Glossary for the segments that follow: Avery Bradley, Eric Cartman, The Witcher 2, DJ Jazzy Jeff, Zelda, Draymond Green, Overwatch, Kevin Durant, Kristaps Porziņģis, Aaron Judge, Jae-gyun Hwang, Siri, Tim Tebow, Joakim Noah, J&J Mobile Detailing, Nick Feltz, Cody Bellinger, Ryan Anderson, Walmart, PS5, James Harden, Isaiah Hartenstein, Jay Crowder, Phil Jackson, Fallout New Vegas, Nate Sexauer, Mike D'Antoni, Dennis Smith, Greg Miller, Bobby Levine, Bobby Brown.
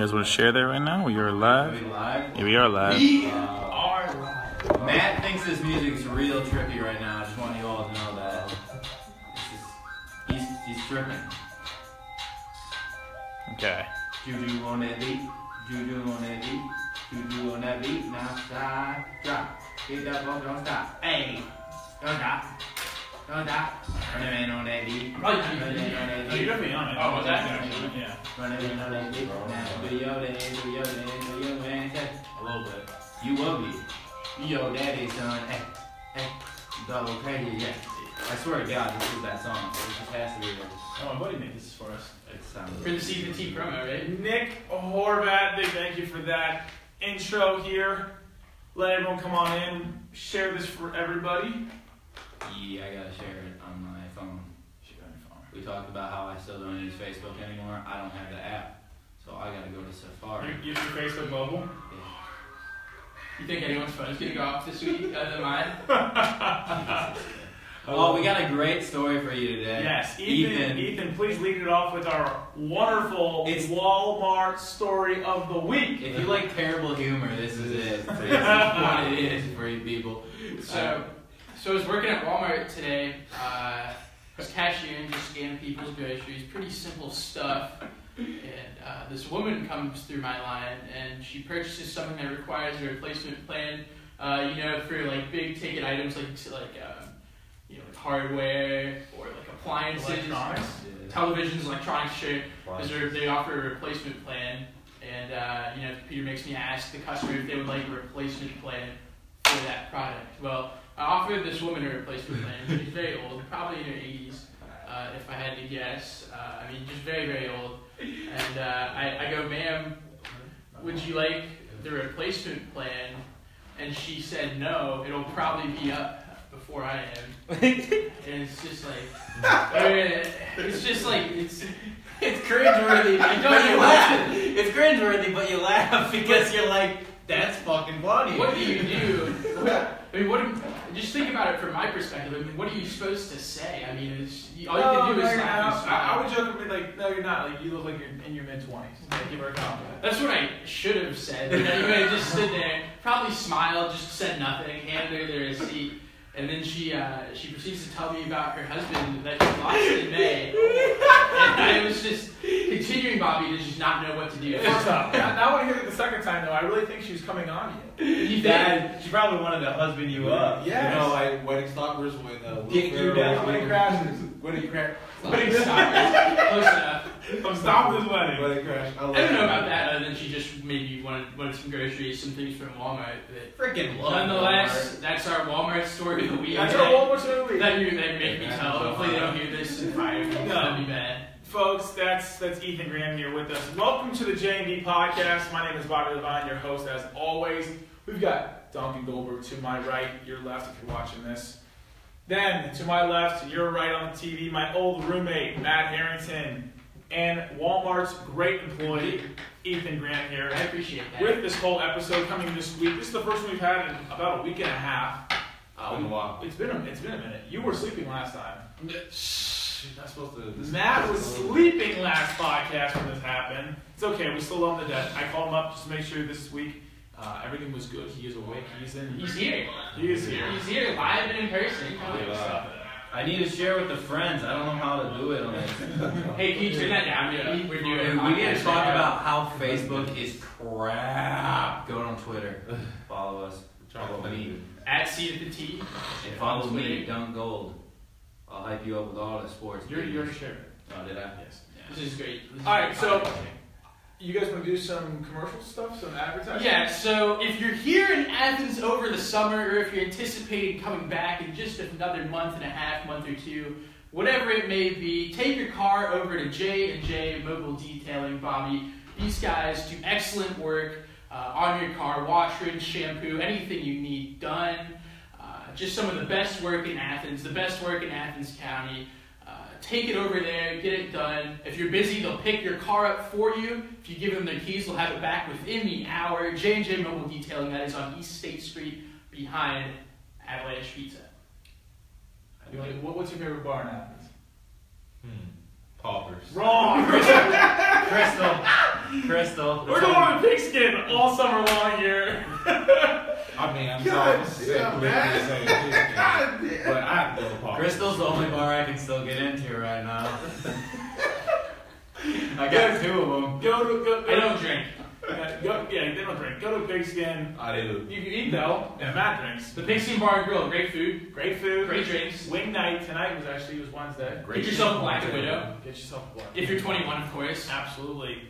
You guys want to share that right now? We are live. Are we live? Yeah, we are live. We are live. Matt thinks this music's real trippy right now. I just want you all to know that. He's tripping. Okay. Juju on that beat. Juju on that beat. Juju on that beat. Now stop. Drop. Get that ball. Don't stop. Hey. Don't stop. Don't stop. Running in on that beat. Oh, you got me on it. Oh, was that? Yeah. Running in on that beat. Now do your dance. Do your dance. Do your dance. A little bit. You ugly. Yo, daddy, son. Hey. Hey. Double crazy. Yeah. I swear to God, this is that song. It just has to be there. Oh, my buddy made this for us. It sounds good. Good to see the team promo, right? Nick Horvat, big thank you for that intro here. Let everyone come on in. Share this for everybody. Yeah, I gotta share it on my phone. Share it on your phone. We talked about how I still don't use Facebook anymore. I don't have the app, so I gotta go to Safari. You use your Facebook mobile? Yeah. You think anyone's phone's gonna go off this week other than mine? Well, we got a great story for you today. Yes, Ethan, please lead it off with our wonderful Walmart story of the week. If you like terrible humor, this is it. This is what it is for you people. So I was working at Walmart today. I was cashiering, just scanning people's groceries, pretty simple stuff. And this woman comes through my line, and she purchases something that requires a replacement plan. You know, for like big ticket items, like hardware or like appliances, electronics. Televisions, electronics, shit. They offer a replacement plan, and the computer makes me ask the customer if they would like a replacement plan for that product. Well, I offered this woman a replacement plan. She's very old, probably in her 80s, if I had to guess. Just very, very old. And I go, ma'am, would you like the replacement plan? And she said, no, it'll probably be up before I am. And it's just like, it's cringeworthy, but you laugh. It's cringeworthy, but you laugh because you're like, that's fucking funny. What do you do? Just think about it from my perspective. What are you supposed to say? All you can do is laugh. I would joke and be like, no, you're not. Like, you look like you're in your mid-20s. Like, give her a compliment. That's what I should have said. You would have just stood there, probably smiled, just said nothing, handed her their receipt. And then she proceeds to tell me about her husband that she lost in May. And I was just continuing, Bobby, to just not know what to do. Now when I hear it the second time, though, I really think she was coming on you. She probably wanted to husband you up. Yes. You know, like Wedding Stalkers when... Get you down. Wedding Crashers. Wedding Crashers. Wedding Stalkers. Close enough. I'm stopping this wedding. Wedding Crash. I don't know about that, other than she just maybe wanted some groceries, some things from Walmart. Freaking love nonetheless, Walmart. That's our Walmart story of the week. That's our Walmart story of the week. That make me tell. Hopefully they don't hear this and fire me. That'd be bad. Folks, that's Ethan Graham here with us. Welcome to the J&D Podcast. My name is Bobby Levine, your host as always. We've got Duncan Goldberg to my right, your left if you're watching this. Then to my left, your right on the TV, my old roommate, Matt Harrington, and Walmart's great employee, Ethan Graham here. I appreciate that. With this whole episode coming this week, this is the first one we've had in about a week and a half. It's been a minute. You were sleeping last time. Matt was sleeping last podcast when this happened. It's okay, we still love him to death. I called him up just to make sure this week everything was good. He is awake. He's here. He's here live and in person. I need to share with the friends. I don't know how to do it on this. Hey, can you turn that down? Yeah. We need to talk about how Facebook is crap. Go on Twitter. Follow us. Follow me. At CFT. And follow me, Dunk Gold. I'll hype you up with all the sports. You're already shared. Oh, did I? Yes. Yeah. This is great. Alright, so you guys want to do some commercial stuff? Some advertising? Yeah, so if you're here in Athens over the summer, or if you're anticipating coming back in just another month and a half, month or two, whatever it may be, take your car over to J&J Mobile Detailing, Bobby. These guys do excellent work on your car, wash, rinse, shampoo, anything you need done. Just some of the best work in Athens, the best work in Athens County. Take it over there, get it done. If you're busy, they'll pick your car up for you. If you give them their keys, they'll have it back within the hour. J&J Mobile Detailing, that is on East State Street behind Avalanche Pizza. What's your favorite bar in Athens? Paupers. Wrong! Crystal. Crystal. We're going to Pigskin all summer long here. I mean, I'm sorry to say Pigskin, but I have no problem. Crystal's the only bar I can still get into right now. I got two of them. Go. I don't drink. Yeah, they don't drink. Go to Pigskin. I do. You can eat though. Yeah, Matt drinks. The Pigskin Bar and Grill, great food. Great food. Great drinks. Wing night tonight was Wednesday. Great. Get yourself a Black Widow. Get yourself a Black Widow. If you're 21, of course. Absolutely.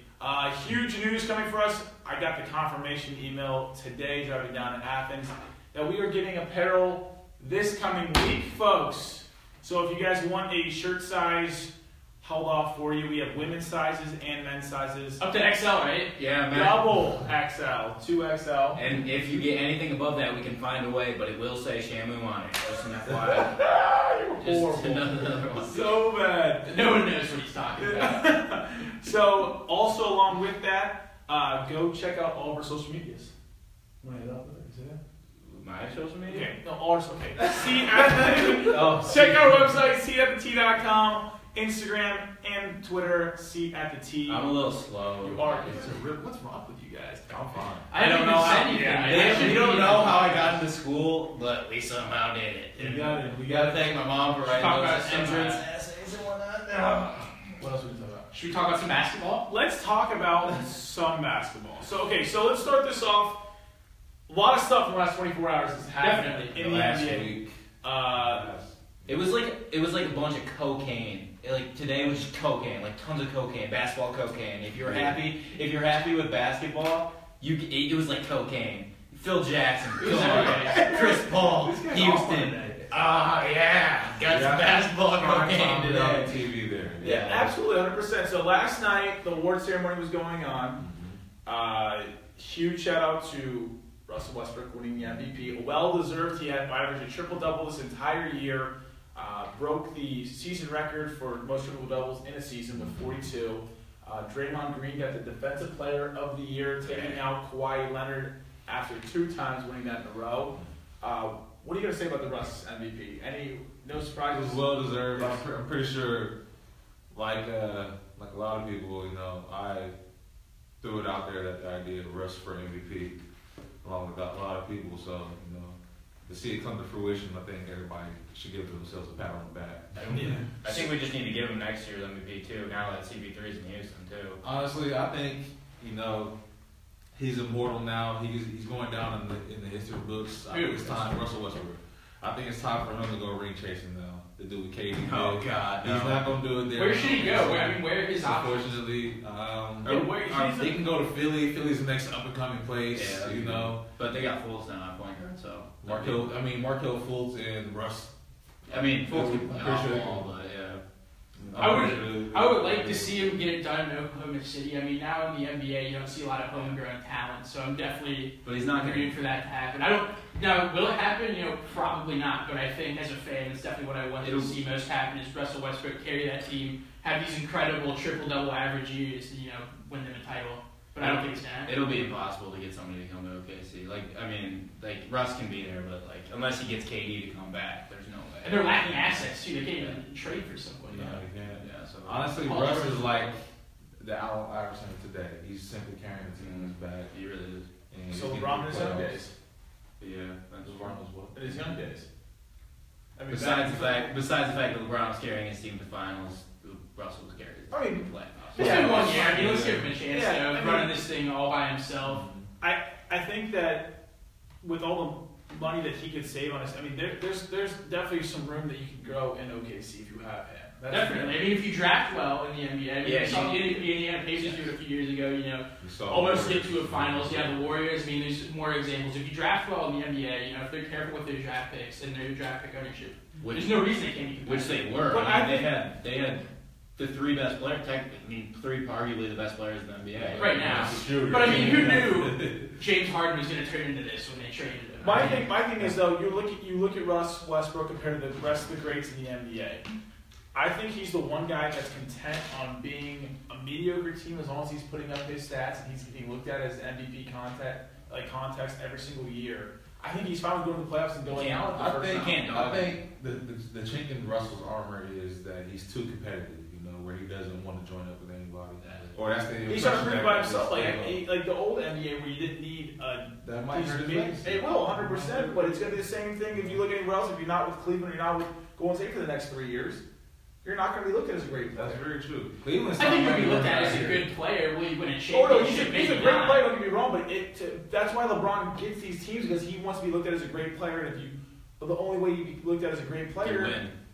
Huge news coming for us. I got the confirmation email today, driving down to Athens, that we are getting apparel this coming week, folks. So if you guys want a shirt size held off for you, we have women's sizes and men's sizes. Up to XL, right? Yeah, man. Double XL, 2XL. And if you get anything above that, we can find a way, but it will say Shamu on it. Just an FYI. You're horrible. Just another one. So bad. No one knows what he's talking about. So, also along with that, go check out all of our social medias. Wait up there, is it? My social media? Okay. No, ours, okay. Check our website, cft.com. Instagram and Twitter, @CFT. I'm a little slow. You are. What's wrong with you guys? I'm fine. I don't know anything. Yeah, you don't know how I got into school, but we somehow did it. We got it. We got to thank my mom for writing those entrance essays and whatnot. What else are we talking about? Should we talk about some basketball? Let's talk about some basketball. So let's start this off. A lot of stuff in the last 24 hours has happened in the NBA. It was like a bunch of cocaine. Like today was just cocaine, like tons of cocaine, basketball cocaine. If you're happy with basketball, it was like cocaine. Phil Jackson, Chris Paul, Houston. Got some basketball cocaine today. On TV there. Yeah, absolutely, 100%. So last night the award ceremony was going on. Huge shout out to Russell Westbrook winning the MVP. Well deserved. He had averaged a triple double this entire year. Broke the season record for most triple doubles in a season with 42. Draymond Green got the Defensive Player of the Year, taking out Kawhi Leonard after two times winning that in a row. What are you going to say about the Russ MVP? No surprises? It was well deserved. I'm pretty sure, like a lot of people, I threw it out there that the idea of Russ for MVP, along with a lot of people, so. To see it come to fruition, I think everybody should give themselves a pat on the back. Yeah. I think we just need to give him next year's MVP too, now that CP3's in Houston too. Honestly, I think, he's immortal now. He's going down in the history books. I think it's time, Russell Westbrook. I think it's time for him to go ring chasing now. To do what KD did. Oh God, no. He's not gonna do it there. Where should he go? Where is unfortunately? He can go to Philly. Philly's the next up and coming place. Yeah, but they got Fultz now at point guard, so. Markelle Fultz and Russ. Fultz can play all, but yeah. I would like to see him get it done in Oklahoma City. Now in the NBA, you don't see a lot of homegrown talent, so I'm definitely rooting for that to happen. Now, will it happen? Probably not, but I think as a fan, it's definitely what I want to see most happen is Russell Westbrook carry that team, have these incredible triple-double average years, and win them a title. But I don't think it's going to happen. It'll be impossible to get somebody to come to OKC. Russ can be there, but unless he gets KD to come back, there's no way. And they're lacking assets too. They can't even trade for somebody. Honestly, Russ is like the Al Iverson today. He's simply carrying the team in his bag. He really is. And so LeBron in his young days. Yeah, LeBron was what? In his young days. Besides the fact that LeBron was carrying his team to finals, Russell was carrying his team to playoffs. It's been 1 year. Let's give him a chance. Running this thing all by himself. I think that with all the money that he could save on us, there's definitely some room that you can grow in OKC if you have him. That's definitely. If you draft well in the NBA, you saw the Indiana Pacers do it a few years ago, almost get to a finals. Yeah, the Warriors, there's more examples. If you draft well in the NBA, if they're careful with their draft picks and their draft pick ownership, there's no reason they can't be competitive. Which they were. But they had the three best players, arguably the best players in the NBA. Right now. Sure. But who knew James Harden was going to turn into this when they traded him? My thing is, though, you look at Russ Westbrook compared to the rest of the greats in the NBA. I think he's the one guy that's content on being a mediocre team as long as he's putting up his stats and he's being looked at as MVP context every single year. I think he's finally going to the playoffs and going out the first round. I think the chink in Russell's armor is that he's too competitive. know, where he doesn't want to join up with anybody. Or that's the he's trying to prove by himself, like the old NBA where you didn't need a. That might hurt his legs. It will, 100%. But it's going to be the same thing if you look anywhere else. If you're not with Cleveland, you're not with Golden State for the next 3 years. You're not going to be looked at as a great player. That's very true. Cleveland's I think you'll be looked at as a good player when you win a championship. Oh, no, he's a great player, don't get me wrong, but that's why LeBron gets these teams, because he wants to be looked at as a great player. And but the only way you be looked at as a great player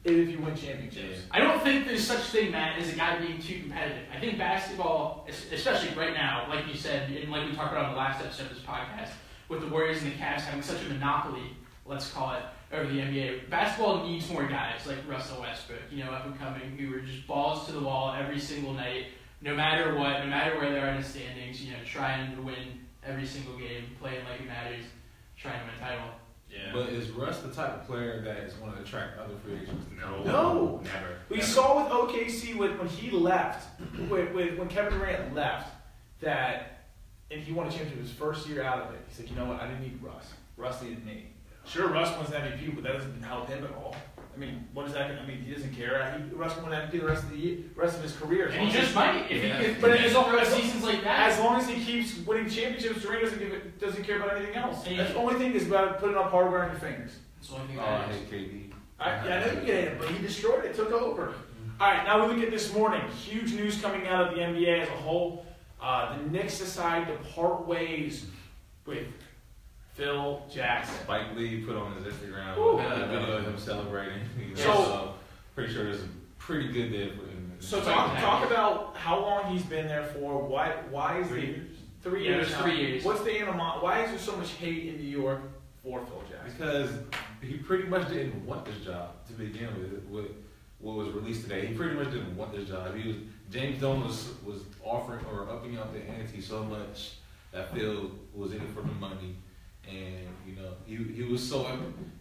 is if you win championships. I don't think there's such thing, Matt, as a guy being too competitive. I think basketball, especially right now, like you said, and like we talked about on the last episode of this podcast, with the Warriors and the Cavs having such a monopoly, let's call it, over the NBA. Basketball needs more guys like Russell Westbrook, up and coming, who are just balls to the wall every single night, no matter what, no matter where they are in the standings, trying to win every single game, playing like it matters, trying to win a title. Yeah. But is Russ the type of player that is going to attract other free agents? No. Never. We saw with OKC when he left, when Kevin Durant left, and he won a championship his first year out of it. He's like, you know what, I didn't need Russ. Russ needed me. Sure, Russ wants an MVP, but that doesn't help him at all. I mean, what is that going to mean? He doesn't care. Russ can win an MVP the rest of his career. And he just might. Seasons like that. As long as he keeps winning championships, Durant doesn't care about anything else. The only thing is about putting up hardware on your fingers. That's the only thing I hate KD. I know you hate him, but he destroyed it, took over. Mm-hmm. All right, now we look at this morning. Huge news coming out of the NBA as a whole. The Knicks decide to part ways with Phil Jackson. Spike Lee put on his Instagram a video of him celebrating. So pretty sure there's a pretty good day for him. So talk about how long he's been there for. Why is it 3 years? 3 years. What's the animosity? Why is there so much hate in New York for Phil Jackson? Because he pretty much didn't want this job to begin with. What was released today, he pretty much didn't want this job. James Dolan was offering or upping up the ante so much that Phil was in it for the money. And he was so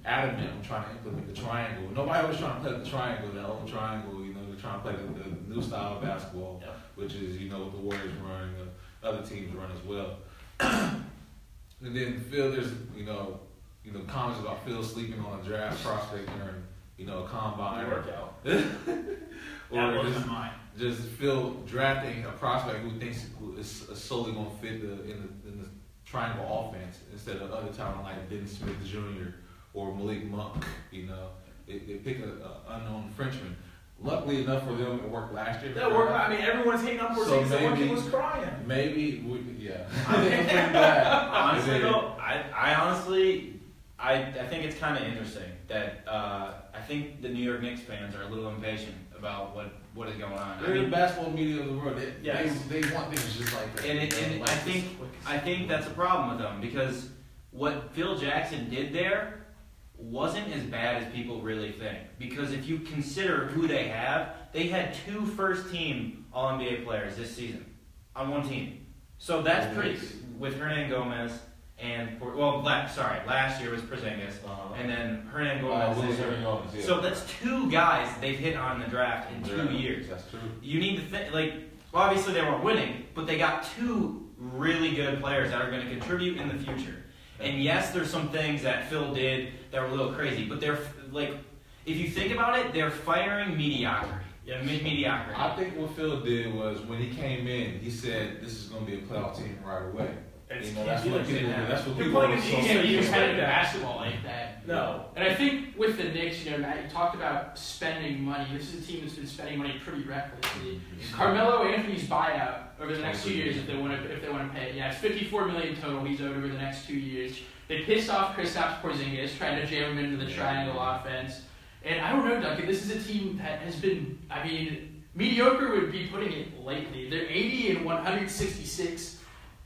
adamant on trying to implement the triangle. Nobody was trying to play the triangle, the old triangle. They're trying to play the new style of basketball, which is what the Warriors run, the other teams run as well. And then Phil, there's comments about Phil sleeping on a draft prospect during combine workout, or just Phil drafting a prospect who thinks is solely gonna fit in the triangle offense instead of other talent like Ben Smith Jr. or Malik Monk. They pick an unknown Frenchman. Luckily enough for them, it worked last year. That worked. I mean, everyone's hating on Porziņģis. Someone was crying. Maybe, I think it's kind of interesting that I think the New York Knicks fans are a little impatient about what is going on. They're the basketball media of the world. They want things just like that. And I think that's a problem with them, because what Phil Jackson did there wasn't as bad as people really think. Because if you consider who they have, they had 2 first-team All-NBA players this season on one team. So that's pretty – with Hernan Gomez and – last year was Porziņģis. And then Hernan Gomez this year. So that's 2 guys they've hit on the draft in 2 years. That's true. You need to think – obviously they weren't winning, but they got 2 really good players that are going to contribute in the future. And yes, there's some things that Phil did that were a little crazy, but they're if you think about it, they're firing mediocrity. Yeah, mediocrity. I think what Phil did was when he came in, he said, "This is going to be a playoff team right away." You just had basketball like that. No. And I think with the Knicks, Matt, you talked about spending money. This is a team that's been spending money pretty recklessly. Mm-hmm. Carmelo Anthony's buyout over the next 2 years, if they want to pay it, it's $54 million total he's owed over the next 2 years. They pissed off Kristaps Porziņģis, trying to jam him into the triangle offense. And I don't know, Duncan, this is a team that has been, mediocre would be putting it lightly. They're 80-166.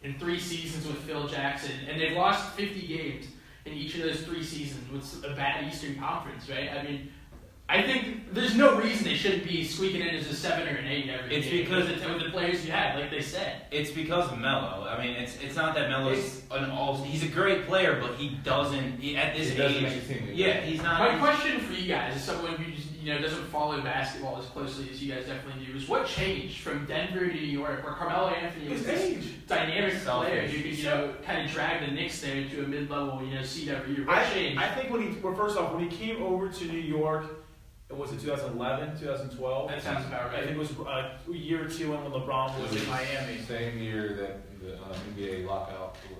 In 3 seasons with Phil Jackson, and they've lost 50 games in each of those 3 seasons with a bad Eastern Conference, right? I think there's no reason they shouldn't be squeaking in as a 7 or an 8 every game. It's because of the players you had, like they said. It's because of Melo. It's not that Melo's he's a great player, but he doesn't at this age. He's not. My question for you guys, as someone who just doesn't follow basketball as closely as you guys definitely do, is what changed from Denver to New York, where Carmelo Anthony was this dynamic player who could kind of drag the Knicks there to a mid-level seed every year? What changed? I think when he first off, when he came over to New York, was it 2011, 2012? That sounds about right. I think it was a year or two in when LeBron was in Miami. Same year that the NBA lockout was.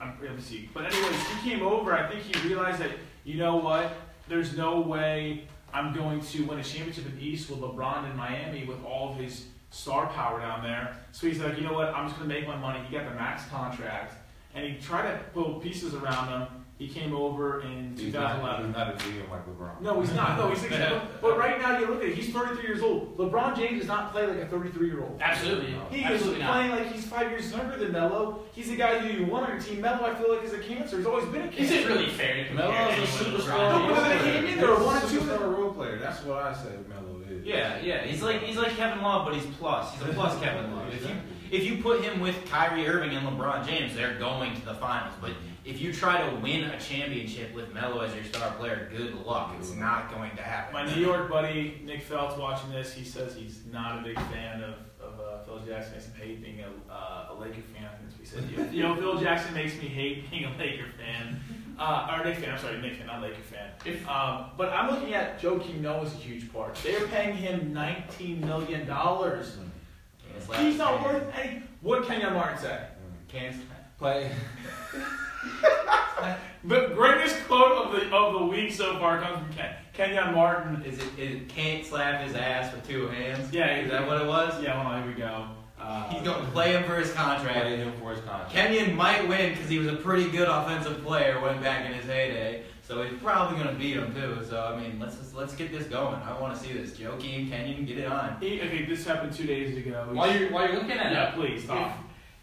Let me see. But anyways, he came over. I think he realized that, you know what, there's no way I'm going to win a championship in the East with LeBron in Miami with all of his star power down there. So he's like, you know what, I'm just going to make my money. He got the max contract. And he tried to put pieces around him. He came over in 2011. He's not a GM like LeBron. No, he's not. No, he's but right now, you look at it. He's 33 years old. LeBron James does not play like a 33-year-old. Absolutely. He is playing like he's 5 years younger than Melo. He's a guy who you want on your team. Melo, I feel like, is a cancer. He's always been a cancer. Is it really fair? Melo is a superstar. No, but he ain't either. He's a role player. That's what I say Melo is. Yeah, yeah. He's like Kevin Love, but he's plus. He's a plus Kevin Love. If you put him with Kyrie Irving and LeBron James, they're going to the finals. But if you try to win a championship with Melo as your star player, good luck. It's not going to happen. My New York buddy, Nick Feltz, watching this, he says he's not a big fan of Phil Jackson. Makes him hate being a Laker fan. I think that's what he said. Phil Jackson makes me hate being a Laker fan. Or Knicks fan, I'm sorry, Knicks fan, not Laker fan. But I'm looking at Joakim Noah as a huge part. They're paying him $19 million. He's not worth any. What Kenyon Martin say? Can't play. The greatest quote of the week so far comes from Kenyon Martin. Is it can't slap his ass with two hands? Yeah, is that what it was? Yeah, well, here we go. He's going to play him for his contract. Kenyon might win because he was a pretty good offensive player when back in his heyday. So he's probably going to beat him too. So I mean, let's get this going. I want to see this. Joakim, Kenyon, get it on. Okay, this happened 2 days ago. While you're looking at it, please stop.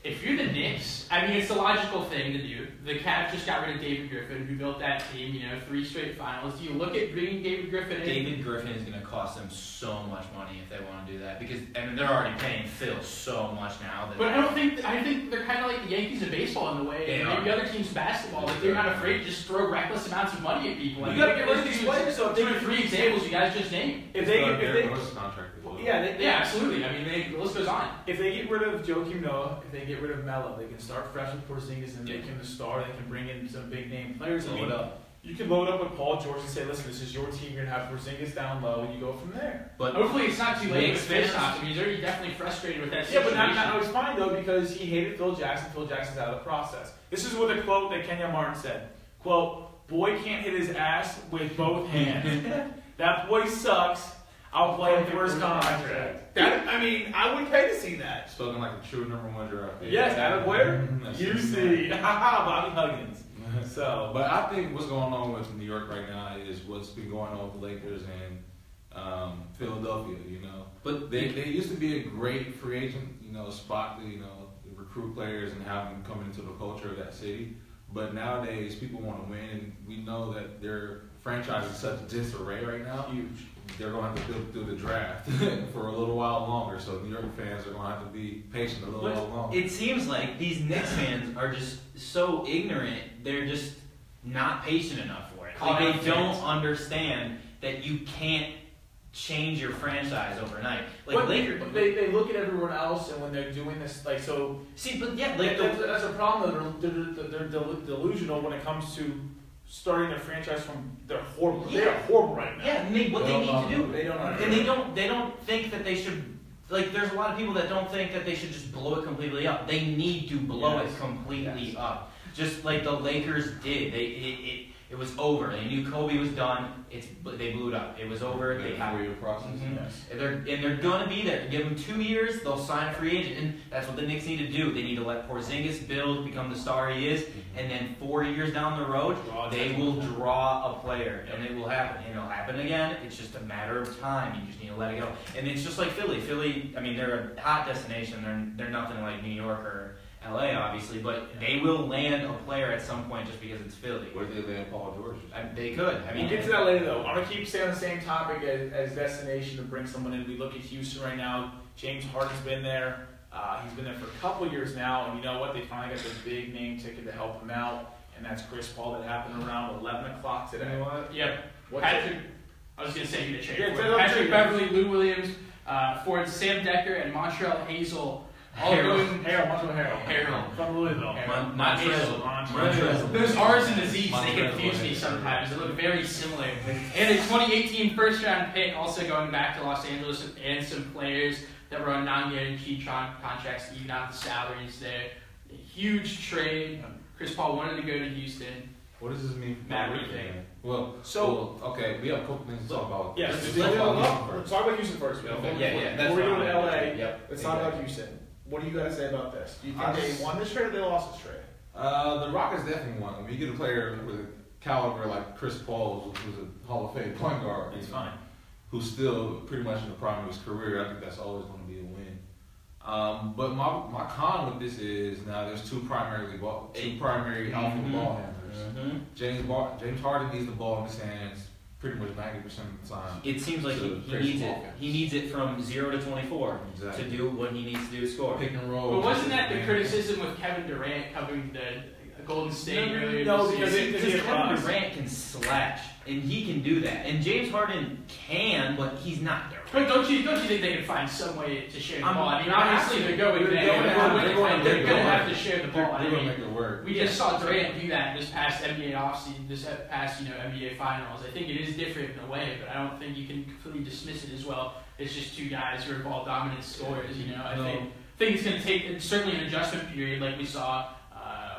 If you're the Knicks, I mean, it's a logical thing to do. The Cavs just got rid of David Griffin, who built that team, 3 straight finals. Do you look at bringing David Griffin in? David Griffin is going to cost them so much money if they want to do that. Because, I mean, they're already paying Phil so much now. But I think they're kind of like the Yankees in baseball in the way. They maybe other teams in basketball. Like, they're not afraid to just throw reckless amounts of money at people. You got to get rid of these players. So 2 or 3 examples you guys just named. Yeah, absolutely. I mean, the list goes on. If they get rid of Joakim Noah, if they get rid of Melo, they can start fresh with Porzingis and make him the star. They can bring in some big-name players. You can load up with Paul George and say, listen, this is your team. You're going to have Porzingis down low, and you go from there. But hopefully it's not too late with Kristaps. I mean, he's already definitely frustrated with that situation. Yeah, but now it's fine, though, because he hated Phil Jackson. Phil Jackson's out of the process. This is what a quote that Kenyon Martin said. Quote, boy can't hit his ass with both hands. That boy sucks. I'll play him first contract. I would pay to see that. Spoken like a true #1 draft pick. Yes, out of where? UC. Haha, Bobby Huggins. But I think what's going on with New York right now is what's been going on with the Lakers and Philadelphia. But they used to be a great free agent, spot to recruit players and have them come into the culture of that city. But nowadays, people want to win, and we know that their franchise is such disarray right now. Huge. They're going to have to build through the draft for a little while longer. So New York fans are going to have to be patient a little while longer. It seems like these Knicks fans are just so ignorant. They're just not patient enough for it. They don't understand that you can't change your franchise overnight. They look at everyone else, and when they're doing this, that's a problem. They're delusional when it comes to starting their franchise from, they're horrible. Yeah. They are horrible right now. Yeah, they don't think that they should. Like, there's a lot of people that don't think that they should just blow it completely up. They need to blow it completely up, just like the Lakers did. It was over. They knew Kobe was done. They blew it up. It was over. They have a process. Mm-hmm. Yes. And they're gonna be there. Give them 2 years. They'll sign a free agent, and that's what the Knicks need to do. They need to let Porzingis build, become the star he is, and then 4 years down the road, they will draw a player, and it will happen. And it'll happen again. It's just a matter of time. You just need to let it go. And it's just like Philly. Philly. I mean, they're a hot destination. They're nothing like New York or LA, obviously, but they will land a player at some point just because it's Philly. Or they land Paul George. They could. We'll get to that later, though. I'm going to keep staying on the same topic as destination to bring someone in. We look at Houston right now. James Harden's been there. He's been there for a couple years now, and you know what? They finally got the big name ticket to help him out, and that's Chris Paul. That happened around 11 o'clock today. You know what? Yep. I was going to say you the trade. Patrick Beverly, Lou Williams, Sam Dekker, and Montrezl Harrell Harrell. From Louisville. Montrezl. Those R's and the Z's, they confuse me sometimes. They look very similar. And a 2018 first-round pick, also going back to Los Angeles, and some players that were on non-guaranteed contracts, even out the salaries there. A huge trade. Chris Paul wanted to go to Houston. What does this mean? Everything. Well, so okay, we have a couple things to talk about. Yeah, let's talk about Houston first. That's we're doing LA. Let's talk about Houston. What do you got to say about this? Do you think they won this trade or they lost this trade? The Rockets definitely won. When you get a player with a caliber like Chris Paul, who's a Hall of Fame point guard, it's fine. Who's still pretty much in the prime of his career. I think that's always going to be a win. But my con with this is now there's two primary alpha ball handlers. Mm-hmm. James Harden needs the ball in his hands pretty much 90% of the time. It seems like he needs it. He needs it from 0 to 24 exactly. To do what he needs to do to score. Pick and roll. But wasn't that the criticism with Kevin Durant covering the Golden State earlier? No, because Kevin Durant can slash, and he can do that. And James Harden can, but he's not there. But don't you think they can find some way to share the ball? I mean, obviously they're going there. They're going to have to share the ball. They're going to make it work. We just saw Durant do that this past NBA offseason, this past NBA finals. I think it is different in a way, but I don't think you can completely dismiss it as well. It's just two guys who are ball dominant scorers. I think it's going to take certainly an adjustment period, like we saw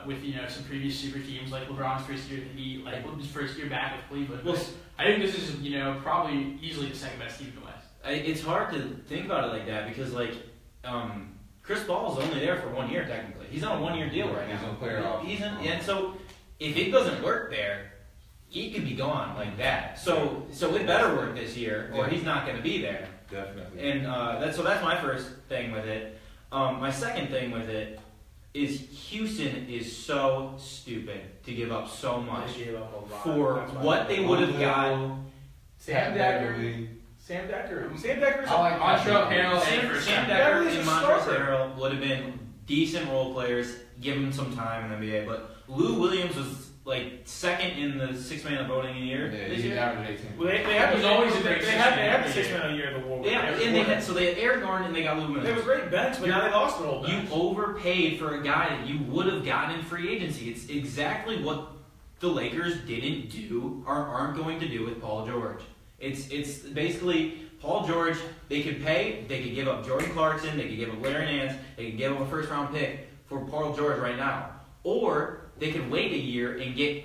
with some previous super teams, like LeBron's first year at the Heat, like his first year back with Cleveland. Well, I think this is probably easily the second best team in the West. It's hard to think about it like that because, Chris Paul is only there for 1 year, technically. He's on a one-year deal right now. He's on player off. And so if it doesn't work there, he could be gone like that. So it better work this year or he's not going to be there. Definitely. And that's my first thing with it. My second thing with it is Houston is so stupid to give up so much for what they would have got. Sam Dekker. Sam Dekker. Montrezl Harrell. Sam Dekker and Montrezl Harrell would have been decent role players. Give them some time in the NBA. But Lou Williams was second in the six-man of voting a year. They averaged 18. Well, they had the six-man of the year in the war. They had Eric Gordon and they got Lou Williams. They were great bench, but now they lost their whole bench. You overpaid for a guy that you would have gotten in free agency. It's exactly what the Lakers didn't do or aren't going to do with Paul George. It's basically Paul George. They could pay. They could give up Jordan Clarkson. They could give up Larry Nance. They could give up a first-round pick for Paul George right now. Or they could wait a year and get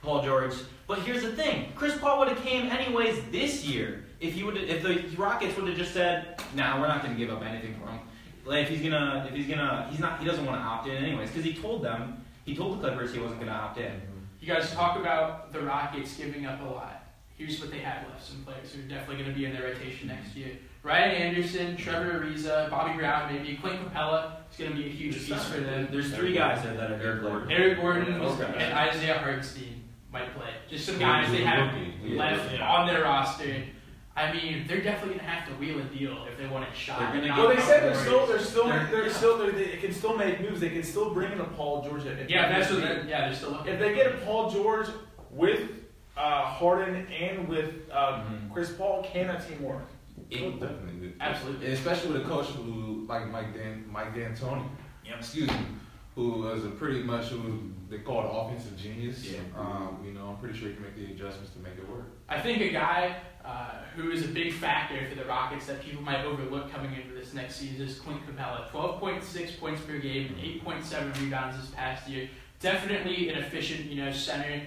Paul George. But here's the thing: Chris Paul would have came anyways this year if the Rockets would have just said, "Nah, we're not going to give up anything for him." He doesn't want to opt in anyways because he told the Clippers he wasn't going to opt in. You guys talk about the Rockets giving up a lot. Here's what they have left. Some players who are definitely going to be in their rotation next year. Ryan Anderson, Trevor Ariza, Bobby Brown, maybe Clint Capela. It's going to be a huge piece for them. There's three guys that are Eric Gordon. Eric Gordon and Isaiah Hartenstein might play. Just some guys they have left on their roster. I mean, they're definitely going to have to wheel and deal if they want it shot. They said they can still make moves. They can still bring in a Paul George. They're still looking. If they get a Paul George with Harden and with Chris Paul, can that team work? Definitely. Absolutely. And especially with a coach who, like Mike D'Antoni, who is they call an offensive genius. Yeah. I'm pretty sure he can make the adjustments to make it work. I think a guy who is a big factor for the Rockets that people might overlook coming into this next season is Clint Capela. 12.6 points per game and 8.7 rebounds this past year. Definitely an efficient, center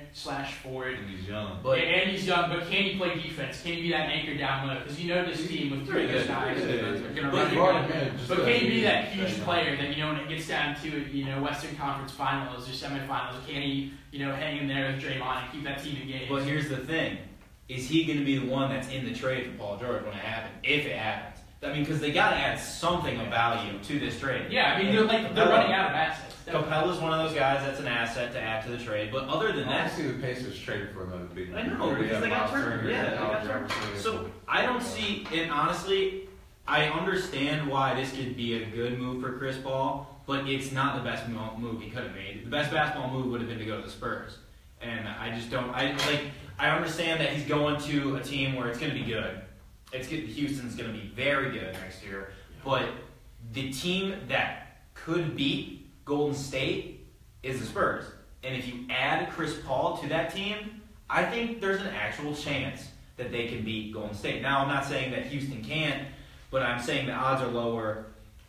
/ forward. And he's young. But can he play defense? Can he be that anchor down low? Because this team with three good guys are going to run it. But can he be that huge player that, when it gets down to, Western Conference Finals or semifinals, can he, hang in there with Draymond and keep that team engaged? Well, here's the thing. Is he going to be the one that's in the trade for Paul George when it happens? If it happens. I mean, because they got to add something of value to this trade. Yeah, I mean, they're running out of assets. Capela's one of those guys that's an asset to add to the trade, but other than that, I see the Pacers traded for another big. I know because they got turned. Yeah, they got turned. So I don't see, and honestly, I understand why this could be a good move for Chris Paul, but it's not the best move he could have made. The best basketball move would have been to go to the Spurs, and I just don't. I understand that he's going to a team where it's going to be good. Houston's going to be very good next year, but the team that could beat Golden State is the Spurs. And if you add Chris Paul to that team, I think there's an actual chance that they can beat Golden State. Now, I'm not saying that Houston can't, but I'm saying the odds are lower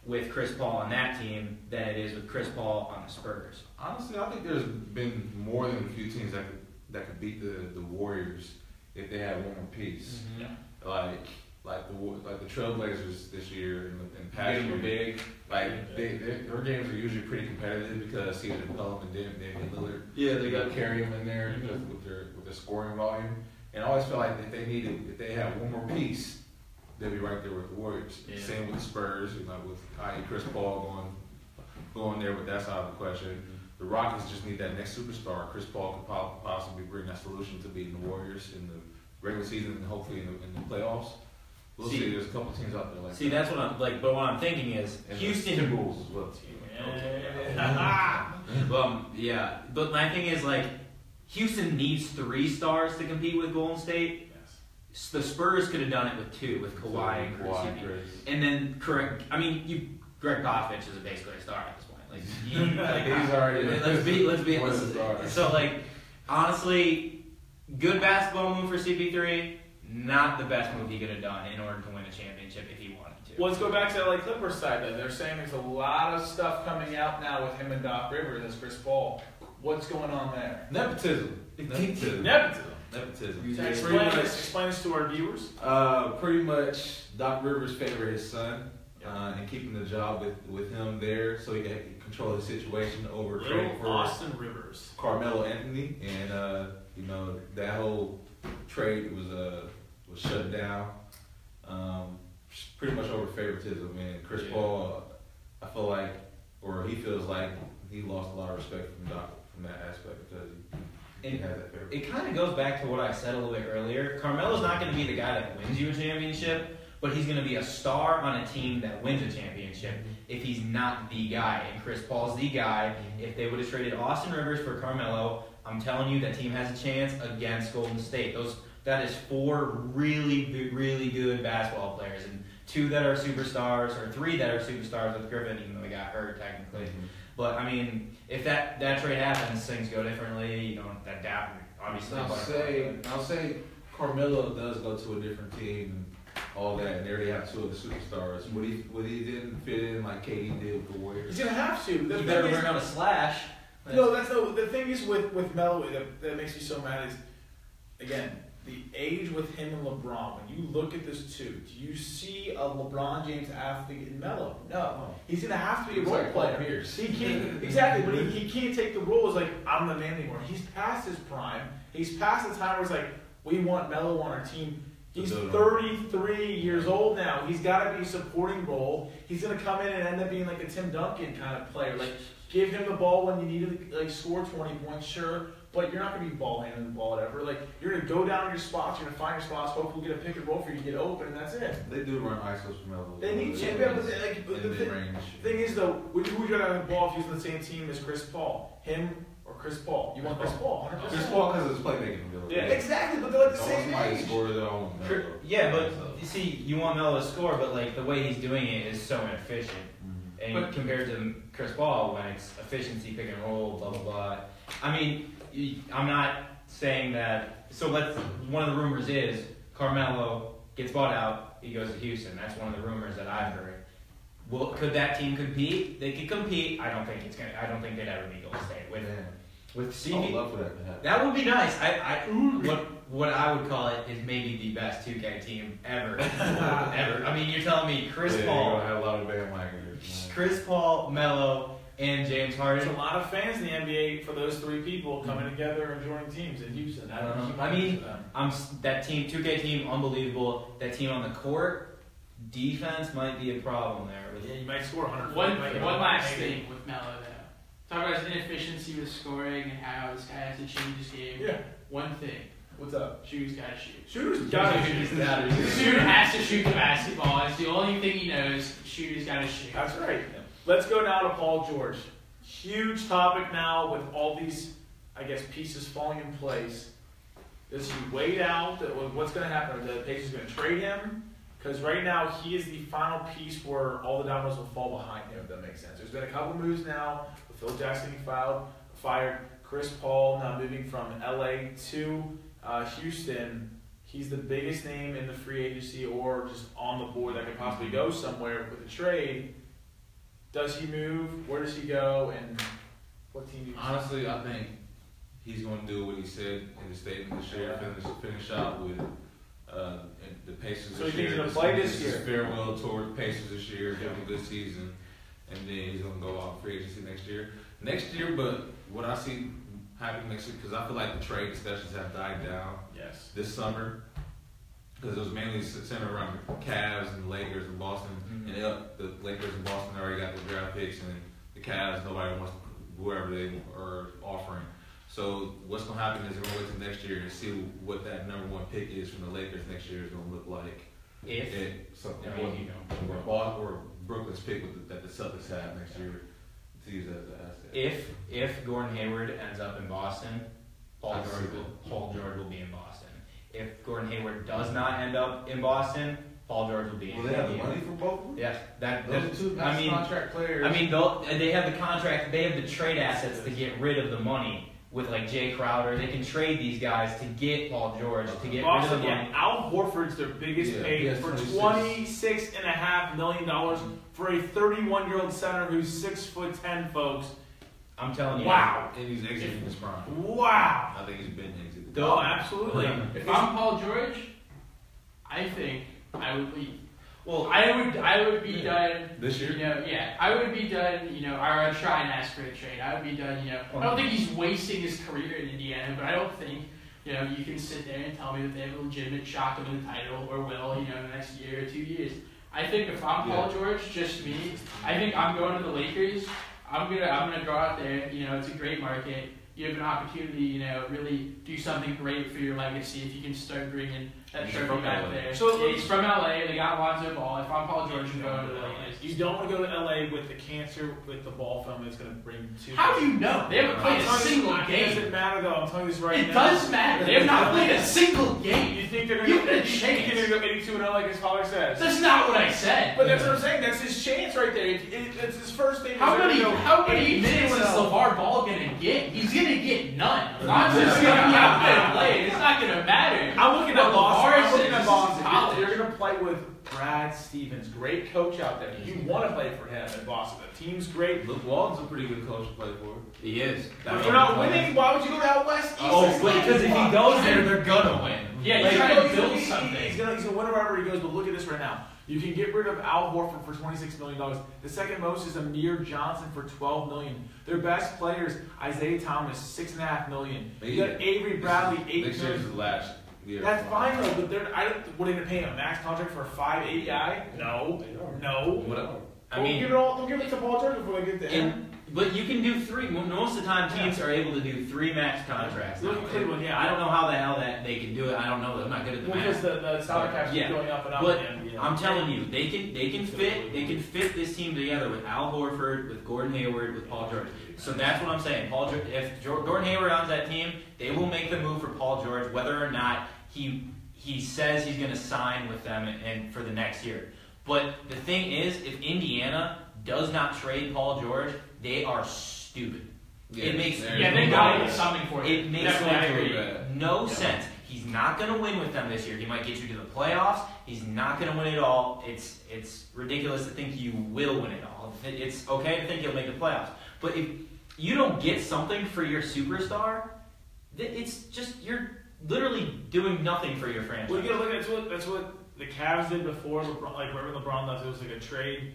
with Chris Paul on that team than it is with Chris Paul on the Spurs. Honestly, I think there's been more than a few teams that could beat the Warriors if they had one piece. Mm-hmm. Yeah. Like the Trailblazers this year and past year. Big. Their games are usually pretty competitive because Cedar Pelham and Damian Lillard. Yeah, they got to carry them in there with their scoring volume. And I always felt like if they had one more piece, they'll be right there with the Warriors. Yeah. Same with the Spurs, with Chris Paul going there, but that's out of the question. Mm-hmm. The Rockets just need that next superstar. Chris Paul could possibly bring that solution to beating the Warriors in the regular season and hopefully in the playoffs. We'll see. There's a couple teams out there like that. That's what I'm like. But what I'm thinking is and Houston Timberwolves as well. Yeah. But my thing is Houston needs 3 stars to compete with Golden State. Yes. The Spurs could have done it with 2 with Kawhi and Chris. And then Greg Popovich is basically a star at this point. He's already. Let's be honest. So honestly, good basketball move for CP3. Not the best move he could have done in order to win a championship if he wanted to. Well, let's go back to the LA Clippers side, though. They're saying there's a lot of stuff coming out now with him and Doc Rivers as Chris Paul. What's going on there? Nepotism. Explain this to our viewers. Pretty much Doc Rivers favored his son and keeping the job with him there so he can control the situation over Austin Rivers, Carmelo Anthony, and that whole trade was shut down, pretty much over favoritism. And Chris Paul, I feel like, or he feels like, he lost a lot of respect from Doc from that aspect because he had that favoritism. It kind of goes back to what I said a little bit earlier. Carmelo's not going to be the guy that wins you a championship, but he's going to be a star on a team that wins a championship if he's not the guy. And Chris Paul's the guy. If they would have traded Austin Rivers for Carmelo, I'm telling you that team has a chance against Golden State. That is 4 really, really good basketball players, and 2 that are superstars, or 3 that are superstars with Griffin, even though he got hurt technically. Mm-hmm. But if that trade happens, things go differently. That doubt obviously. I'll say Carmelo does go to a different team, all that, and they already have 2 of the superstars. Would he didn't fit in like KD did with the Warriors? He's gonna have to. He better bring out a slash. No, that's the thing is with Melo that makes me so mad is, again, the age with him and LeBron. When you look at this too, do you see a LeBron James athlete in Melo? No, he's gonna have to be a role player. He can't exactly, but he can't take the role as I'm the man anymore. He's past his prime. He's past the time where it's we want Melo on our team. He's 33 years old now. He's got to be a supporting role. He's gonna come in and end up being a Tim Duncan kind of player. Give him the ball when you need to score 20 points, sure, but you're not going to be ball handling the ball ever. You're going to go down to your spots, you're going to find your spots, hopefully get a pick and roll for you to get open, and that's it. They do run ISOs from Melo. They need to. The thing is, though, who would you rather have the ball if he's on the same team as Chris Paul? Him or Chris Paul? You want Chris Paul? 100%. Chris Paul because of his playmaking ability. Yeah, exactly, but they're the same age. Yeah, but you see, you want Melo to score, but the way he's doing it is so inefficient. And compared to Chris Paul, when it's efficiency, pick and roll, blah, blah, blah. I'm not saying that. So one of the rumors is Carmelo gets bought out, he goes to Houston. That's one of the rumors that I've heard. Could that team compete? They could compete. I don't think they'd ever be Golden State with CP. I'd love for that to happen. That would be nice. What I would call it is maybe the best 2K team ever. You're telling me Chris Paul. I had a lot of bandwagons. Chris Paul, Melo, and James Harden. There's a lot of fans in the NBA for those 3 people coming together and joining teams in Houston. I don't know. That team, 2K team, unbelievable. That team on the court, defense might be a problem there. You might score 100. One last thing with Melo, though. Talk about his inefficiency with scoring and how this guy has to change his game. Yeah. One thing. What's up? Shooter's gotta shoot. Shooter's gotta shoot. Shooter has to shoot the basketball. It's the only thing he knows. Shooter's gotta shoot. That's right. Yeah. Let's go now to Paul George. Huge topic now with all these, pieces falling in place. Does he wait out? What's going to happen? The Pacers going to trade him? Because right now, he is the final piece where all the dominoes will fall behind him, if that makes sense. There's been a couple moves now with Phil Jackson being fired, Chris Paul now moving from LA to Houston. He's the biggest name in the free agency or just on the board that could possibly go somewhere with a trade. Does he move? Where does he go? And what team do you honestly, I think he's going to do what he said in the statement this year, finish out with and the Pacers so this year. So he's going to play this year? Farewell tour the Pacers this year, give him a good season, and then he's going to go off free agency next year. But what I see happening next year, because I feel like the trade discussions have died down this summer, because it was mainly centered around the Cavs and the Lakers and Boston. And the Lakers and Boston already got their draft picks, and the Cavs, nobody wants whoever they are offering. So what's going to happen is we're going to wait until next year and see what that number one pick is from the Lakers next year is going to look like. Or Brooklyn's pick that the Celtics have next year to use as an asset. If Gordon Hayward ends up in Boston, Paul George will be in Boston. If Gordon Hayward does not end up in Boston, Paul George will be in Boston. Will they have money for both of them? Yes. Those are two best contract players. I mean, they have the contract. They have the trade assets to get rid of the money. With like Jay Crowder, they can trade these guys to get Paul George, to get rid of them. Al Horford's their biggest paid for $26.5 million for a 31-year-old center who's 6'10", folks. I'm telling you. Wow. And he's exiting his prime. Wow. I think he's been exited. Oh, absolutely. If I'm Paul George, I think I would leave. Well, I would be done this year. I would be done. I would try and ask for a trade. I would be done. I don't think he's wasting his career in Indiana, but I don't think you can sit there and tell me that they have a legitimate shot to win the title or will in the next year or 2 years. I think if I'm Paul George, just me, I think I'm going to the Lakers. I'm gonna go out there. It's a great market. You have an opportunity, really do something great for your legacy if you can start bringing that trophy back there. So he's from LA. They got Lonzo Ball. If I'm Paul George, I'm going to LA. You don't want to go to LA with the cancer with the Ball family that's going to bring two. How do you know? They haven't played a single game. It doesn't matter though. I'm telling you this right now. It does matter. They have not played a single game. You think they're going to go 82 and 0 like his father says? That's not what I said. But that's what I'm saying. That's his chance right there. It's his first thing. How many minutes is LaVar Ball going to get? He's going to get none. Lonzo's going to be out there and play. It's not going to matter. I'm looking at Boston. You're going to play with Brad Stevens, great coach out there. You want to play for him in Boston. The team's great. Luke Walton's a pretty good coach to play for. He is. If you're not winning, why would you go to Out West? Because if he goes there, they're going to win. Yeah, he's trying to build something. He's going to win wherever he goes, but look at this right now. You can get rid of Al Horford for $26 million. The second most is Amir Johnson for $12 million. Their best players, Isaiah Thomas, $6.5 million. You got Avery Bradley, $8 million. That's fine though, but what are they gonna pay him a max contract for a 5'8" guy? No. Whatever. Don't give it to Paul George before they get there. But you can do three. Most of the time, teams are able to do three max contracts. Look at Cleveland. I don't know how the hell that they can do it. I don't know. I'm not good at the math. Because the salary caps keep going up and up. But I'm telling you, they can fit this team together with Al Horford, with Gordon Hayward, with Paul George. So that's what I'm saying. Paul George. If Gordon Hayward owns that team, they will make the move for Paul George, whether or not he says he's going to sign with them and for the next year. But the thing is, if Indiana does not trade Paul George, they are stupid. They got to get something for it. It makes no sense. He's not going to win with them this year. He might get you to the playoffs. He's not going to win it all. It's ridiculous to think you will win it all. It's okay to think you'll make the playoffs, but if you don't get something for your superstar, it's just you're literally doing nothing for your franchise. Well, you got to look at that's what the Cavs did before LeBron. Like wherever LeBron left, it was like a trade.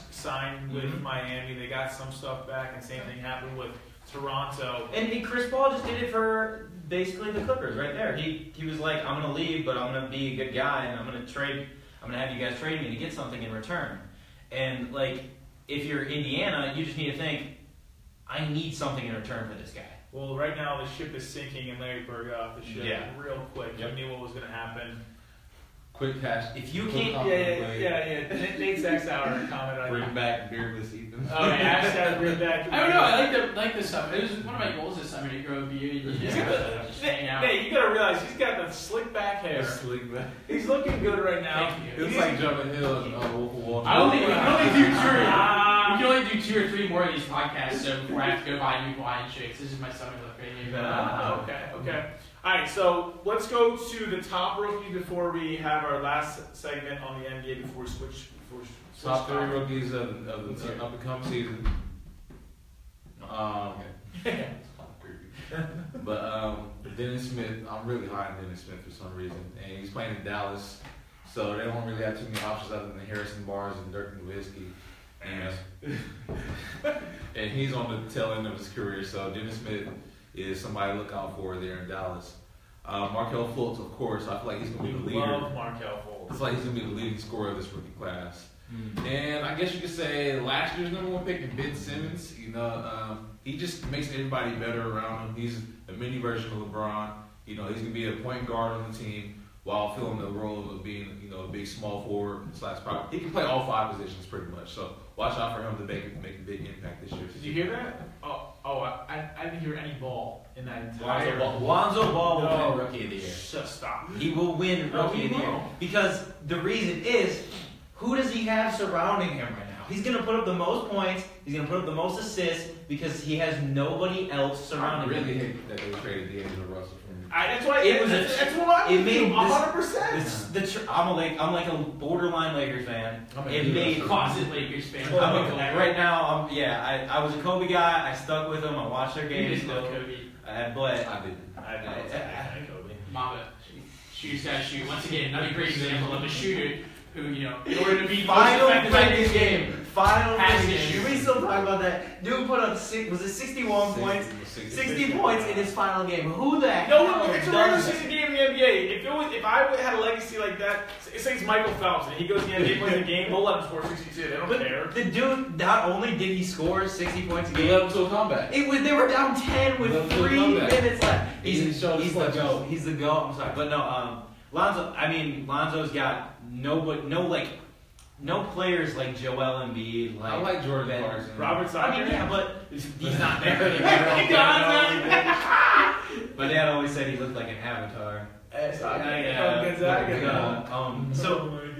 Signed with Miami. They got some stuff back, and same thing happened with Toronto. And Chris Paul just did it for basically the Clippers right there. He was like, I'm going to leave, but I'm going to be a good guy, and I'm going to have you guys trade me to get something in return. And, if you're Indiana, you just need to think, I need something in return for this guy. Well, right now the ship is sinking, and Larry Bird got off the ship real quick. We knew what was going to happen. Quick pass. If you can't, yeah. Nate Sexauer commented on bring back beardless Ethan. Oh yeah, hashtag bring back. I don't know. I like this summer. It was one of my goals this summer to grow a beard. Nate, you gotta realize he's got the slick back hair. Slick back. He's looking good right now. Thank you. It's like jumping hill and Wolf of Wall Street. I only can only do two or three more of these podcasts so before I have to go buy new wine chicks. This is my summer look right here. Okay. All right, so let's go to the top rookie before we have our last segment on the NBA before we switch. Top three rookies of the up-and-coming season. Okay. But Dennis Smith, I'm really high on Dennis Smith for some reason. And he's playing in Dallas, so they don't really have too many options other than Harrison Barnes and Dirk Nowitzki. And he's on the tail end of his career, so Dennis Smith is somebody to look out for there in Dallas. Markelle Fultz, of course. I feel like he's going to be the leader. Love Markelle Fultz. It's like he's going to be the leading scorer of this rookie class. Mm-hmm. And I guess you could say last year's number one pick, Ben Simmons. You know, he just makes everybody better around him. He's a mini version of LeBron. You know, he's going to be a point guard on the team while filling the role of being, you know, a big small forward slash prop. He can play all five positions pretty much. So watch out for him to make a big impact this year. Did you hear that? Oh, I didn't hear any ball in that entire. Lonzo Ball will win Rookie of the Year. Just stop. He will win Rookie of the Year because the reason is, who does he have surrounding him right now? He's gonna put up the most points. He's gonna put up the most assists because he has nobody else surrounding him. I really hate that they traded D'Angelo Russell. That's why it was. That's what I made 100%. I'm like a borderline Lakers fan. It made closet Lakers fan. Right now, I was a Kobe guy. I stuck with him. I watched their games. I did. Kobe. Mamba, shoot that shoot. Once again, another great example of a shooter who, you know, in order to be final game. We still talk about that. Dude put up sixty-one points in his final game. Who the heck? No, it's a regular season game in the NBA. If I had a legacy like that, say it's Michael Phelps and he goes to the NBA, plays a game, we'll let him score 62. They don't care. The dude, not only did he score 60 points a game, they let him to a comeback. They were down 10 with 3 minutes left. He's the GOAT. He's the GOAT. I'm sorry, but no, Lonzo. I mean, Lonzo's got no players like Joel Embiid, like I like Jordan Clarkson. Robert Sarver. I mean, yeah, but he's not there anymore. But Dad always said he looked like an avatar. But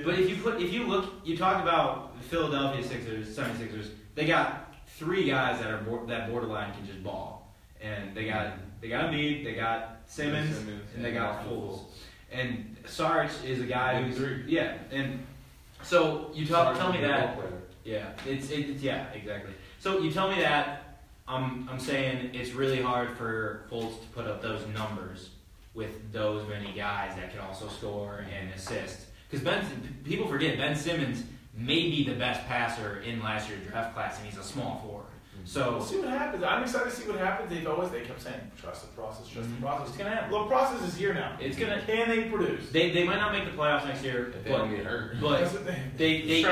if you look, you talk about the Philadelphia Sixers, 76ers. They got three guys that are that borderline can just ball, and they got Embiid, they got Simmons and they got Fultz. And Sarge is a guy who's So you tell me that. Yeah, exactly. So you tell me that. I'm saying it's really hard for Fultz to put up those numbers with those many guys that can also score and assist. Because people forget Ben Simmons may be the best passer in last year's draft class, and he's a small forward. So we'll see what happens. I'm excited to see what happens. They kept saying, trust the process, It's gonna happen. Well, the process is here now. Can they produce? They might not make the playoffs next year, but they don't get hurt. But they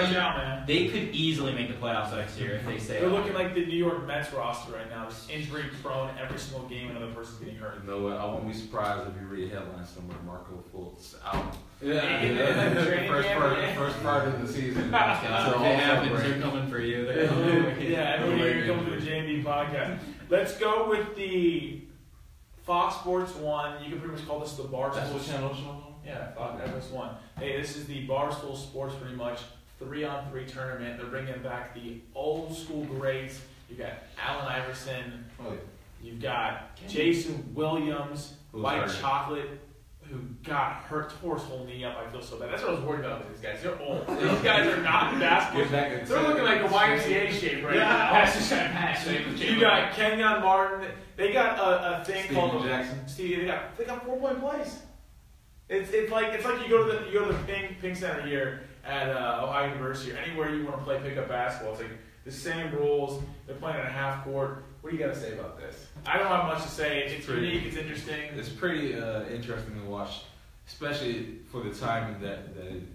could easily make the playoffs next year if they stay. They're looking like the New York Mets roster right now, just injury prone every single game, another person's getting hurt. No, I won't be surprised if you read headlines somewhere Markelle Fultz out. First part of the season. They're coming for you. Every year you come to the J&B podcast. Let's go with the Fox Sports 1. You can pretty much call this the Barstool Channel. Yeah, Fox Sports 1. Hey, this is the Barstool Sports pretty much 3-on-3 tournament. They're bringing back the old school greats. You got Allen Iverson. Oh, yeah. You've got Jason Williams, White Chocolate, who got hurt, tore his whole knee up. I feel so bad. That's what I was worried about with these guys. They're old. These guys are not in basketball. They're looking like a YMCA shape right now. You got Kenyon Martin. They got a thing called Jackson. Stevie. They got 4-point plays. It's like you go to the Pink Center here at Ohio University or anywhere you want to play pickup basketball. It's like the same rules. They're playing at a half court. What do you got to say about this? I don't have much to say. It's unique. It's interesting. It's pretty interesting to watch, especially for the time that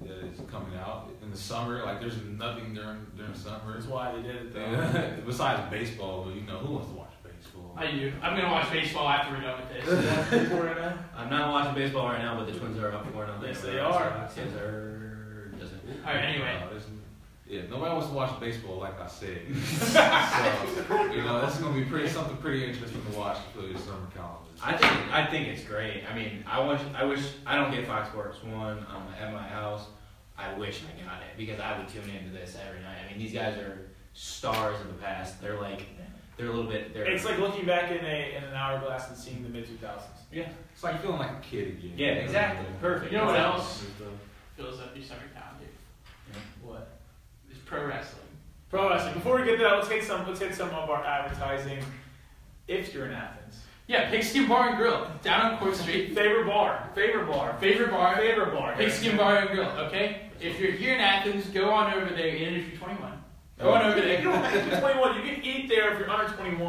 it's coming out in the summer. Like there's nothing during summer. That's why they did it though. Besides baseball, you know who wants to watch baseball? school. I do. I'm going to watch baseball after we're done with this. I'm not watching baseball right now, but the Twins are up 4-0. Yes, they are. Yes, all right, anyway. Yeah, nobody wants to watch baseball, like I said. So, you know, that's going to be something pretty interesting to watch for the summer columns. I think it's great. I mean, I wish I don't get Fox Sports 1 at my house. I wish I got it because I would tune into this every night. I mean, these guys are stars of the past. They're a little bit. It's like looking back in an hourglass and seeing the mid-2000s. Yeah, it's like feeling like a kid again. Yeah, exactly. Perfect. You know what else fills up your summer calendar? Yeah. What? It's pro wrestling. Pro wrestling. Before we get to that, let's hit some of our advertising. If you're in Athens. Yeah, Pigskin Bar and Grill, down on Court Street. Favorite bar. Pigskin Bar and Grill, okay? If you're here in Athens, go on over there, and if you're 21. Go on over there. You don't have to be 21, you can eat there if you're under 21.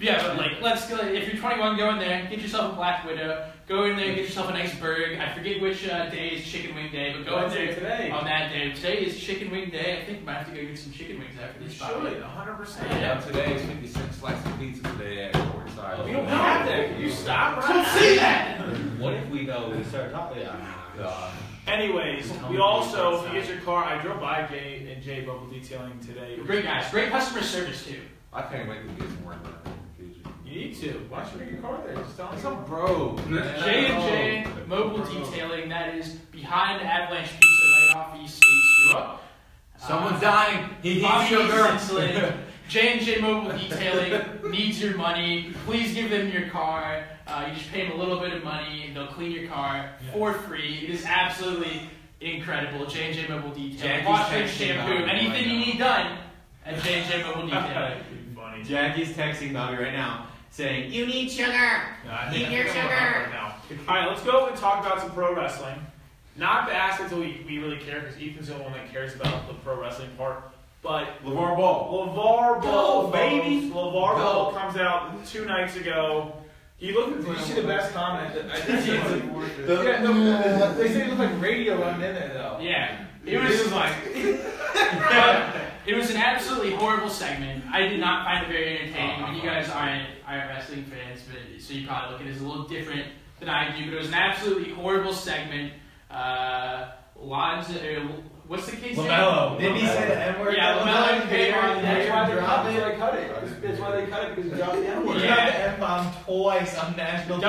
Yeah, but like, let's go, if you're 21, go in there, get yourself a Black Widow, go in there, get yourself a nice burger. I forget which day is Chicken Wing Day, but go in there today. On that day. Today is Chicken Wing Day. I think we might have to go get some chicken wings after this. Surely, 100%. Yeah, today is 56 slices of pizza today at Court Side. We don't have that. You stop right now. Don't say that! What if we go and start talking? Yeah. Anyways, we also, if you get your car, I drove by J&J Mobile Detailing today. Great guys. Great customer service, too. I can't wait to get some more of that. You need to. Why don't you bring your car there? Just tell me. I'm broke. J&J Mobile Detailing, that is behind Avalanche Pizza right off East State Street. Someone's dying. He needs your girl. J&J Mobile Detailing needs your money. Please give them your car. You just pay them a little bit of money and they'll clean your car for free. It is absolutely incredible. J&J Mobile Detailing. Wash and shampoo. Anything you need done at J&J Mobile Detailing. Jackie's texting Bobby right now, saying, "You need sugar! Eat your sugar!" Right. Alright, let's go and talk about some pro wrestling. Not the aspect that we really care, because Ethan's the only one that cares about the pro wrestling part, but LaVar Ball. LaVar Ball, go, baby! LaVar Ball comes out 2 nights ago. He looked. Did you see the best comment? I think he they say he looked like radio running in there, though. Yeah. It was like... It was an absolutely horrible segment. I did not find it very entertaining. You guys aren't wrestling fans, but so you probably look at it as a little different than I do. But it was an absolutely horrible segment. What's the case? LaMelo. Didn't he say the N-word? Yeah, LaMelo and K-Ron. That's why they cut it, because he dropped the N-word. He dropped the N-bomb twice on national TV.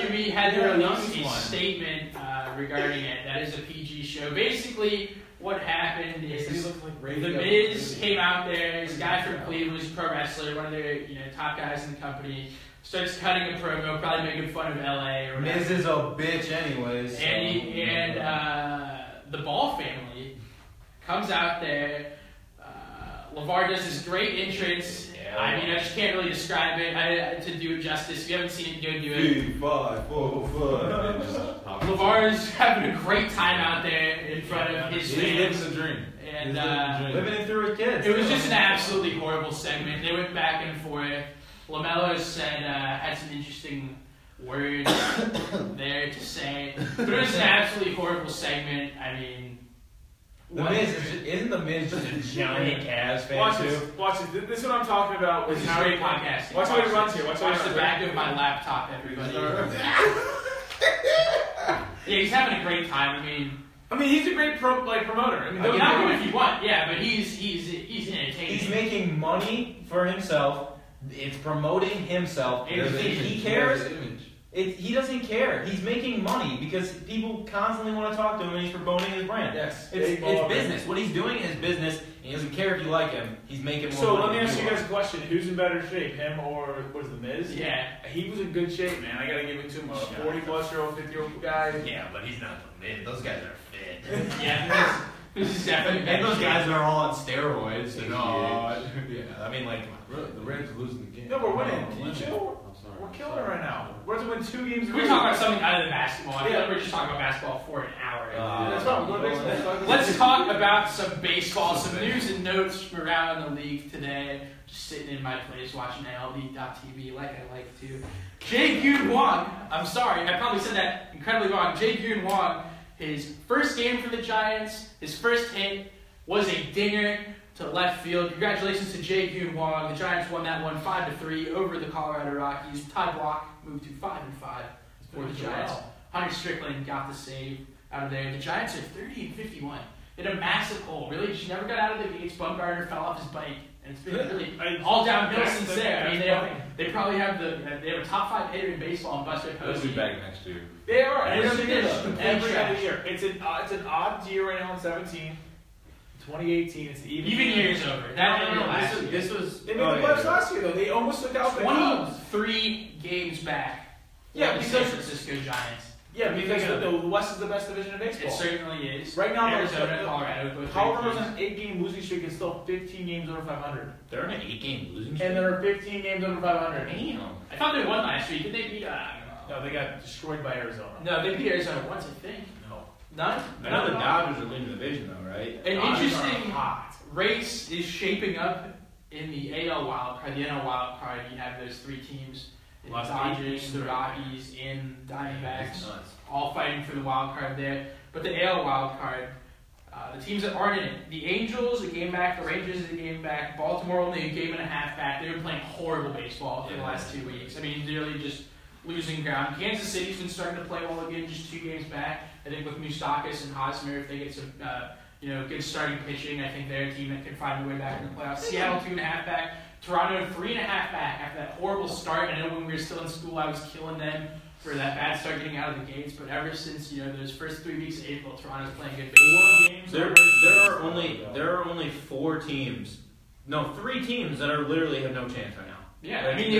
WWE had to release a statement regarding it. That is a PG show. Basically, what happened is The Miz came out there. This guy from Cleveland was a pro wrestler, one of the top guys in the company. Starts cutting a promo, probably making fun of LA or whatever. Miz is a bitch, anyways. So. And the Ball family comes out there. LaVar does this great entrance. I just can't really describe it. To do it justice, if you haven't seen it, go do it. 3, 5, 4, 5. LaVar is having a great time out there in front of his fans. He lives a dream. And living it through his kids. It was just an absolutely horrible segment. They went back and forth. LaMelo said had some interesting words there to say, but it was an absolutely horrible segment. I mean. Isn't The Miz just a giant Cavs fan, too? Watch this. This is what I'm talking about. This is great podcasting. Watch how he runs here. Watch the back of my laptop, everybody. Yeah, he's having a great time. I mean, he's a great promoter. I mean, knock him if you want. Yeah, but he's entertaining. He's making money for himself. It's promoting himself. He cares. He doesn't care. He's making money because people constantly want to talk to him, and he's promoting his brand. Yes, it's business. What he's doing is business, and he doesn't care if you like him. He's making more money. So let me ask you guys a question: who's in better shape, him or was The Miz? Yeah, he was in good shape, man. I gotta give it to him. 40-plus-year-old, 50-year-old guy. Yeah, but he's not The Miz. Those guys are fit. Yeah, this is definitely. And those guys are all on steroids. Yeah, the Rams are losing the game. No, we're winning. Can you chill? We're killing it right now. We're going to win 2 games. Can we talk about something other than basketball? I feel like we're just talking about basketball for an hour. Let's talk about some baseball, some news and notes from around the league today. Just sitting in my place watching MLB.tv like I like to. Jae-gyun Hwang, I'm sorry, I probably said that incredibly wrong. Jae-gyun Hwang, his first game for the Giants, his first hit was a dinger. to left field. Congratulations to Jae-gyun Hwang. The Giants won that one 5-3 over the Colorado Rockies. Ty Block moved to 5-5 for the Giants. Hunter Strickland got the save out of there. The Giants are 30-51 in a massive hole. Really, she never got out of the gates. Bumgarner fell off his bike, and it's been really all downhill since there. I mean, they probably have a top five hitter in baseball in Buster Posey. They'll be back next year. They are. Every other year. It's an odd year right now in 2017. 2018, it's the even year is over. This was they made the playoffs last year though. They almost took out the Cubs. 23 games back. Yeah, because the San Francisco Giants. Yeah, because the West is the best division in baseball. It certainly is. Right now, Arizona and Colorado. Colorado's on an 8-game losing streak and still 15 games over 500. They're on an 8-game losing streak? And they're 15 games over 500. Damn. I thought they won last week. Did they beat, no, they got destroyed by Arizona. No, they beat Arizona once, I think. No. None? None of the Dodgers are leading the division, though, right? An interesting race is shaping up in the AL wild card, the NL wild card. You have those three teams. The Dodgers, the Rockies, and Diamondbacks, all fighting for the wild card there. But the AL wild card, the teams that aren't in it, the Angels a game back, the Rangers a game back, Baltimore only a game and a half back. They've been playing horrible baseball for the last 2 weeks. I mean, really just losing ground. Kansas City's been starting to play well again, just 2 games back. I think with Moustakas and Hosmer, if they get some good starting pitching, I think they're a team that can find their way back in the playoffs. Seattle 2.5 back. Toronto 3.5 back after that horrible start. I know when we were still in school, I was killing them for that bad start getting out of the gates. But ever since those first 3 weeks of April, Toronto's playing good games. There are only 3 teams that are literally have no chance right now. Yeah, like, I mean the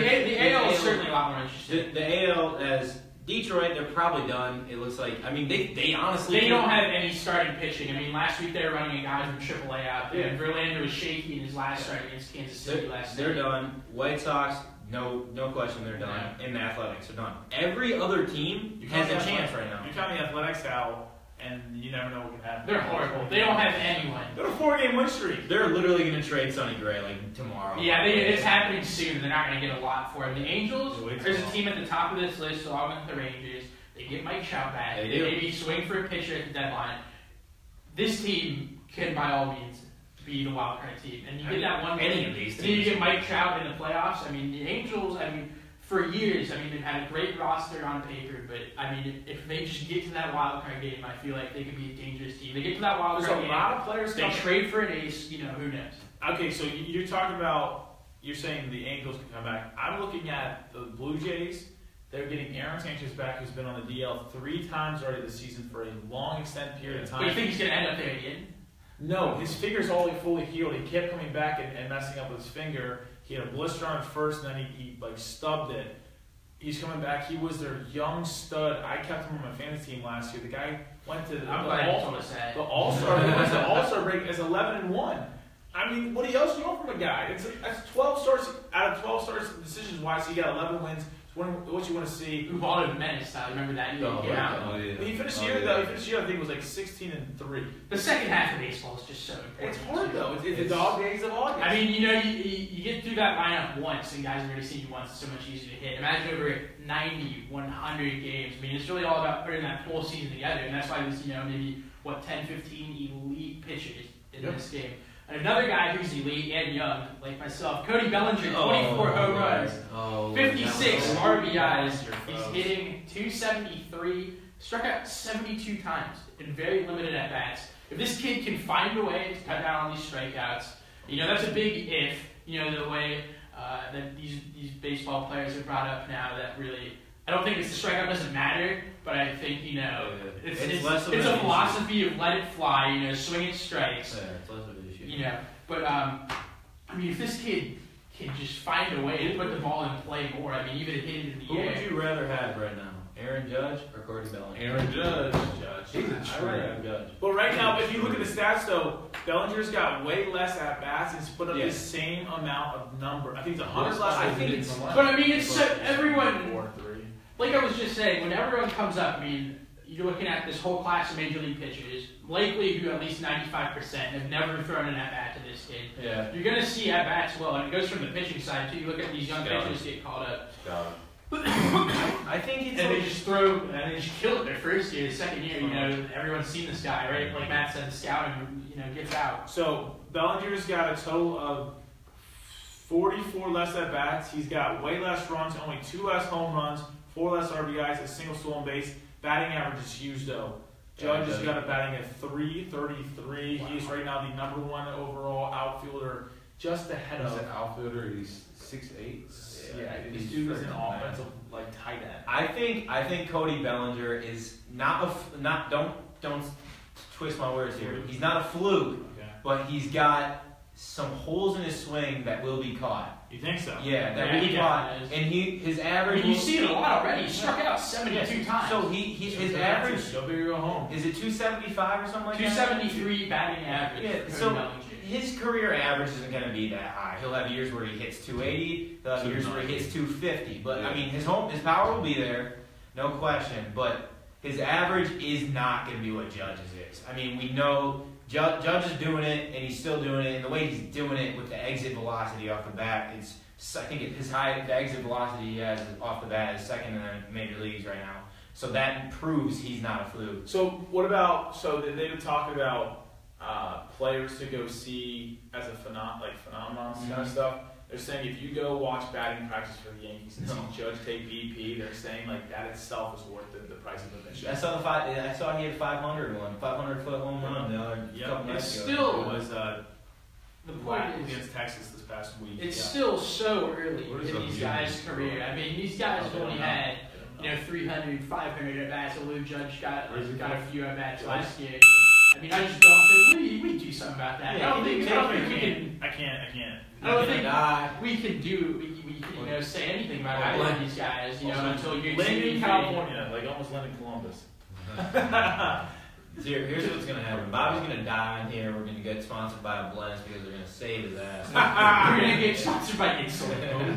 AL is certainly a lot more interesting. The AL as Detroit, they're probably done. It looks like. I mean, they honestly don't have any starting pitching. I mean, last week they were running a guy from AAA out there. Yeah. Verlander was shaky in his last start against Kansas City last night. They're done. White Sox, no question, they're done. Yeah. And the Athletics are done. Every other team has a chance right now. You count the Athletics out, and you never know what can happen. They're horrible. They don't have anyone. They're a 4-game win streak. They're literally going to trade Sonny Gray like tomorrow. Yeah, it's happening soon. They're not going to get a lot for him. The Angels, there's a team at the top of this list, so I'm with the Rangers. They get Mike Trout back. They do. Maybe swing for a pitcher at the deadline. This team can, by all means, be the wild card team. And you get that one any of these teams. Then you get Mike Trout in the playoffs. I mean, the Angels, for years, they've had a great roster on paper, but, if they just get to that wild card game, I feel like they could be a dangerous team. They get to that wild card game. There's a lot of players coming. They trade for an ace, who knows. Okay, so you're talking about, you're saying the Angels can come back. I'm looking at the Blue Jays. They're getting Aaron Sanchez back, who's been on the DL 3 times already this season for a long extended period of time. But you think he's going to end up there again? No, his finger's all fully healed. He kept coming back and messing up with his finger. He had a blister on first, and then he stubbed it. He's coming back. He was their young stud. I kept him on my fantasy team last year. The guy went to the All-Star break as 11-1. I mean, what else do you want from a guy? That's 12 starts out of 12 starts decisions-wise. So he got 11 wins. It's what you want to see. Who bought a menace? I remember that. He finished the year, though. He finished the year, I think, it was like 16-3. The second half of baseball is just so important. It's hard, though. It's the dog days of August. I mean, you get through that lineup once, and guys have already seen you once. It's so much easier to hit. Imagine over 90, 100 games. I mean, it's really all about putting that whole season together, and that's why there's, 10, 15 elite pitchers in this game. Another guy who's elite and young, like myself, Cody Bellinger, 24 home runs, 56 RBIs. He's hitting 273, struck out 72 times in very limited at-bats. If this kid can find a way to cut down on these strikeouts, that's a big if, the way that these baseball players are brought up now that really, I don't think it's the strikeout doesn't matter, but I think, it's a philosophy of let it fly, swing and strikes. Yeah, it's less of an issue. If this kid can just find a way to put the ball in play more, even hit it in the air. Who would you rather have right now? Aaron Judge or Cody Bellinger? Aaron Judge. He's a true. Well, right now, if you look at the stats, though, Bellinger's got way less at-bats. He's put up the same amount of number. I think it's 100 less. Everyone... 4-3. Like I was just saying, when everyone comes up, you're looking at this whole class of major league pitchers, likely who at least 95% have never thrown an at-bat to this kid. Yeah. You're going to see at-bats well, and it goes from the pitching side, too. You look at these young pitchers get called up. I think it's and like, they just throw and they just kill it their first year, second year. You know, everyone's seen this guy, right? Like Matt said, scouting, you know, gets out. So Bellinger's got a total of 44 less at bats. He's got way less runs, only 2 less home runs, 4 less RBIs, a single stolen base. Batting average is huge though. Judge has got a batting at 333. Wow. He's right now the number 1 overall outfielder, just ahead of. He's an outfielder. He's 6'8". Yeah, this dude is an offensive like tight end. I think Cody Bellinger is not, don't twist my words here. He's not a fluke, but he's got some holes in his swing that will be caught. You think so? Yeah, that will be caught. And his average. I mean, you see it a lot already. He struck out 72 times. So his average. Go big or go home. Is it 275 or something like that? 273 batting average. Yeah. So his career average isn't going to be that high. He'll have years where he hits 280. He'll have years where he hits 250. But I mean, his power will be there, no question. But his average is not going to be what Judge's is. I mean, we know. Judge is doing it, and he's still doing it, and the way he's doing it with the exit velocity off the bat, the exit velocity he has off the bat is second in the major leagues right now. So that proves he's not a fluke. So what about, they've talked about players to go see as a phenomenon kind of stuff. They're saying if you go watch batting practice for the Yankees and see Judge take BP, they're saying like that itself is worth the price of admission. I saw he had 500-foot home run. The black against Texas this past week. It's still so early in these guys' career. I mean, these guys have only had 300, 500 at bats. Lou Judge got a few at bats last year. I mean, I just don't think we do something about that. Yeah, I don't think we can say anything about either of these guys, until you're in California, almost Lennon Columbus. Here's what's going to happen. Bobby's going to die in here. We're going to get sponsored by a blast because they're going to save his ass. We're going to get sponsored by insulin.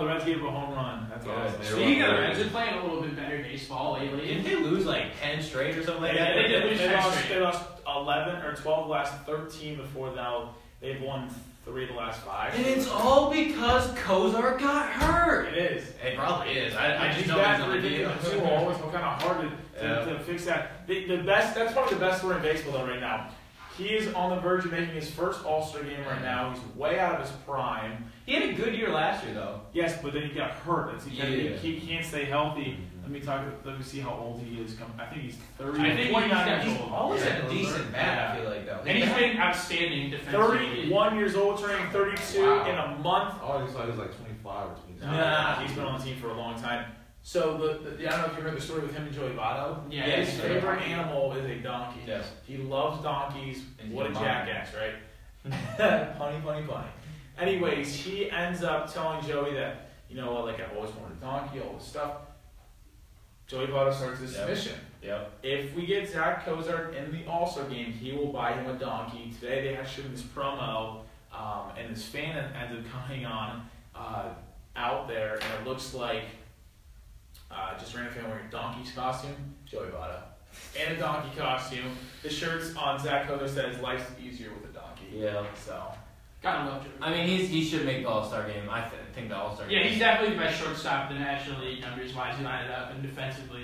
The Reds gave him a home run. That's awesome. Speaking of the Reds, they're playing a little bit better baseball lately. Didn't they lose 10 straight or something like that? They did lose 10 straight. They lost 11 or 12 last 13 before now. They've won 3 of the last 5. And it's all because Kozar got hurt. It is. It probably is. I just know it's not ridiculous. It's always kind of hard to fix that. That's probably the best story in baseball though right now. He is on the verge of making his first All-Star game right now. He's way out of his prime. He had a good year last year though. Yes, but then he got hurt. He can't stay healthy. Let me see how old he is. I think he's 30. I think he's always a decent bat. I feel like though, and he's been outstanding defensively. 31 years old, turning 32 in a month. Oh, I thought he was 25 or 26. Nah, he's been on the team for a long time. So I don't know if you heard the story with him and Joey Votto. Yeah, his favorite animal is a donkey. Yes, he loves donkeys. And what a jackass, right? Punny. Anyways, he ends up telling Joey that I've always wanted a donkey, all this stuff. Joey Votto starts this mission. Yep. If we get Zach Kozar in the All-Star game, he will buy him a donkey. Today they had shooting this promo, and this fan ended up coming on out there, and it looks like just ran a fan wearing a donkey costume. Joey Votto and a donkey costume. The shirts on Zach Kozar says life's easier with a donkey. Yeah. So. Gotta love Joey. I mean, he should make the All-Star game. I think the All-Star game. Yeah, he's definitely the best shortstop in the National League, numbers-wise. He lined it up, and defensively,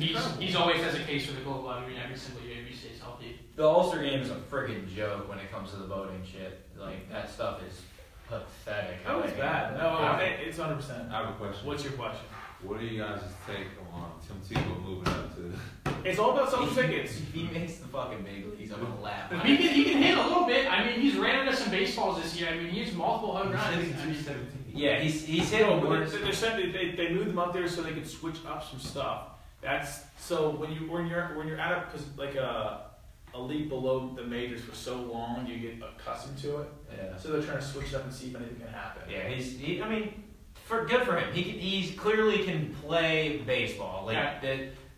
he's always has a case for the Gold Glove. I mean, every single year, if he stays healthy. The All-Star game is a friggin' joke when it comes to the voting shit. That stuff is pathetic. Oh, it's bad. No, it's 100%. I have a question. What's your question? What do you guys take on Tim Tebow moving up to? It's all about selling tickets. He makes the fucking big leagues. I'm going to laugh. He can hit a little bit. I mean, he's ran into some baseballs this year. I mean, he has multiple home runs. Yeah, he's hit a lot. They moved him up there so they could switch up some stuff. That's so when you're out of a league below the majors for so long, you get accustomed to it. Yeah. So they're trying to switch it up and see if anything can happen. Yeah, good for him. He clearly can play baseball.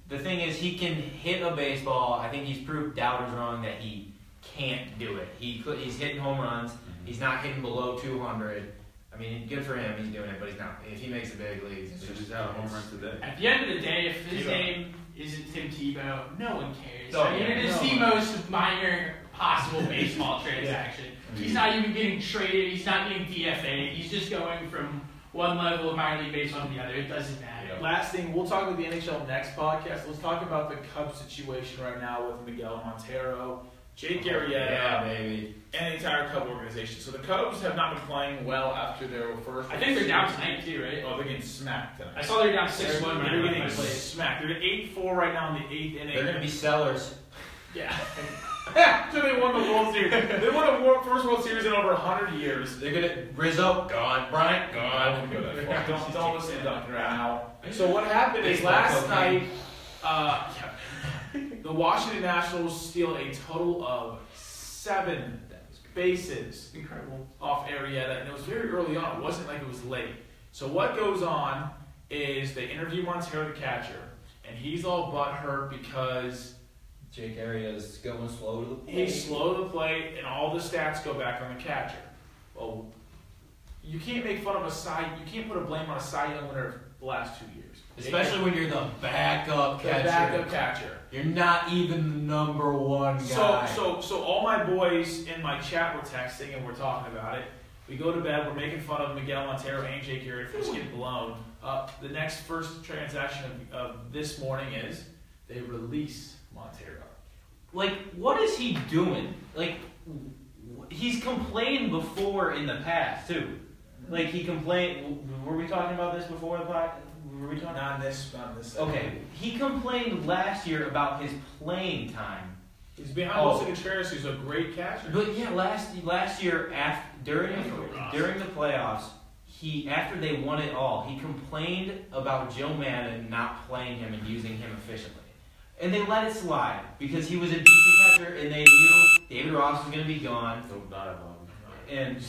The thing is, he can hit a baseball. I think he's proved doubters wrong that he can't do it. He's hitting home runs. Mm-hmm. He's not hitting below 200. I mean, good for him. He's doing it, but he's not. If he makes the big leagues, it's just out of home runs today. At the end of the day, if his name isn't Tim Tebow, no one cares. It is the most minor possible baseball transaction. Yeah. He's not even getting traded. He's not getting DFA'd. He's just going from one level of minor league baseball on the other. It doesn't matter. Yeah. Last thing, we'll talk about the NHL next podcast. Let's talk about the Cubs situation right now with Miguel Montero, Jake Arrieta, and the entire Cub organization. So the Cubs have not been playing well after their first. I think they're down tonight too, right? Oh, they're getting smacked tonight. I saw they're down 6-1. They're getting smacked. They're at 8-4 right now in the 8th inning. They're gonna be sellers. Yeah. So they won the World Series. They won the first World Series in over 100 years. They're gonna Rizzo gone, Bryant gone. Don't listen to Dr. Al. So what happened is last night, the Washington Nationals steal a total of 7 bases. Incredible. Off Arrieta, and it was very early on. It wasn't like it was late. So what goes on is they interview Montero, the catcher, and he's all butthurt because Jake Arrieta's going slow to the plate. He's slow to the plate, and all the stats go back on the catcher. Well, you can't make fun of a side. You can't put a blame on a Cy Young winner of the last 2 years, especially when you're the backup catcher. You're not even the number one guy. So all my boys in my chat were texting and we're talking about it. We go to bed. We're making fun of Miguel Montero and Jake Arrieta for just getting blown. The next first transaction of this morning is they release Montero. Like, what is he doing? Like, he's complained before in the past, too. Like, he complained. Were we talking about this before the podcast? Were we talking? Not on this. Okay. He complained last year about his playing time. He's behind Wilson Contreras, who's a great catcher. But, yeah, last year, during the playoffs, after they won it all, he complained about Joe Maddon not playing him and using him efficiently. And they let it slide because he was a decent catcher, and they knew David Ross was going to be gone. And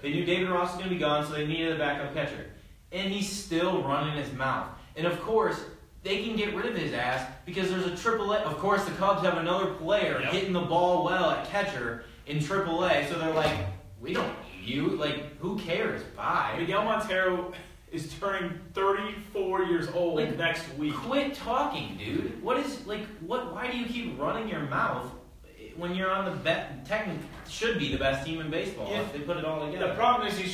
they knew David Ross was going to be gone, so they needed a backup catcher. And he's still running his mouth. And of course, they can get rid of his ass because there's a triple A. Of course, the Cubs have another player hitting the ball well at catcher in triple A, so they're like, we don't need you. Like, who cares? Bye. Miguel Montero is turning 34 years old next week. Quit talking, dude. What is, like, what? Why do you keep running your mouth when you're on the technically should be the best team in baseball if they put it all together? The problem is he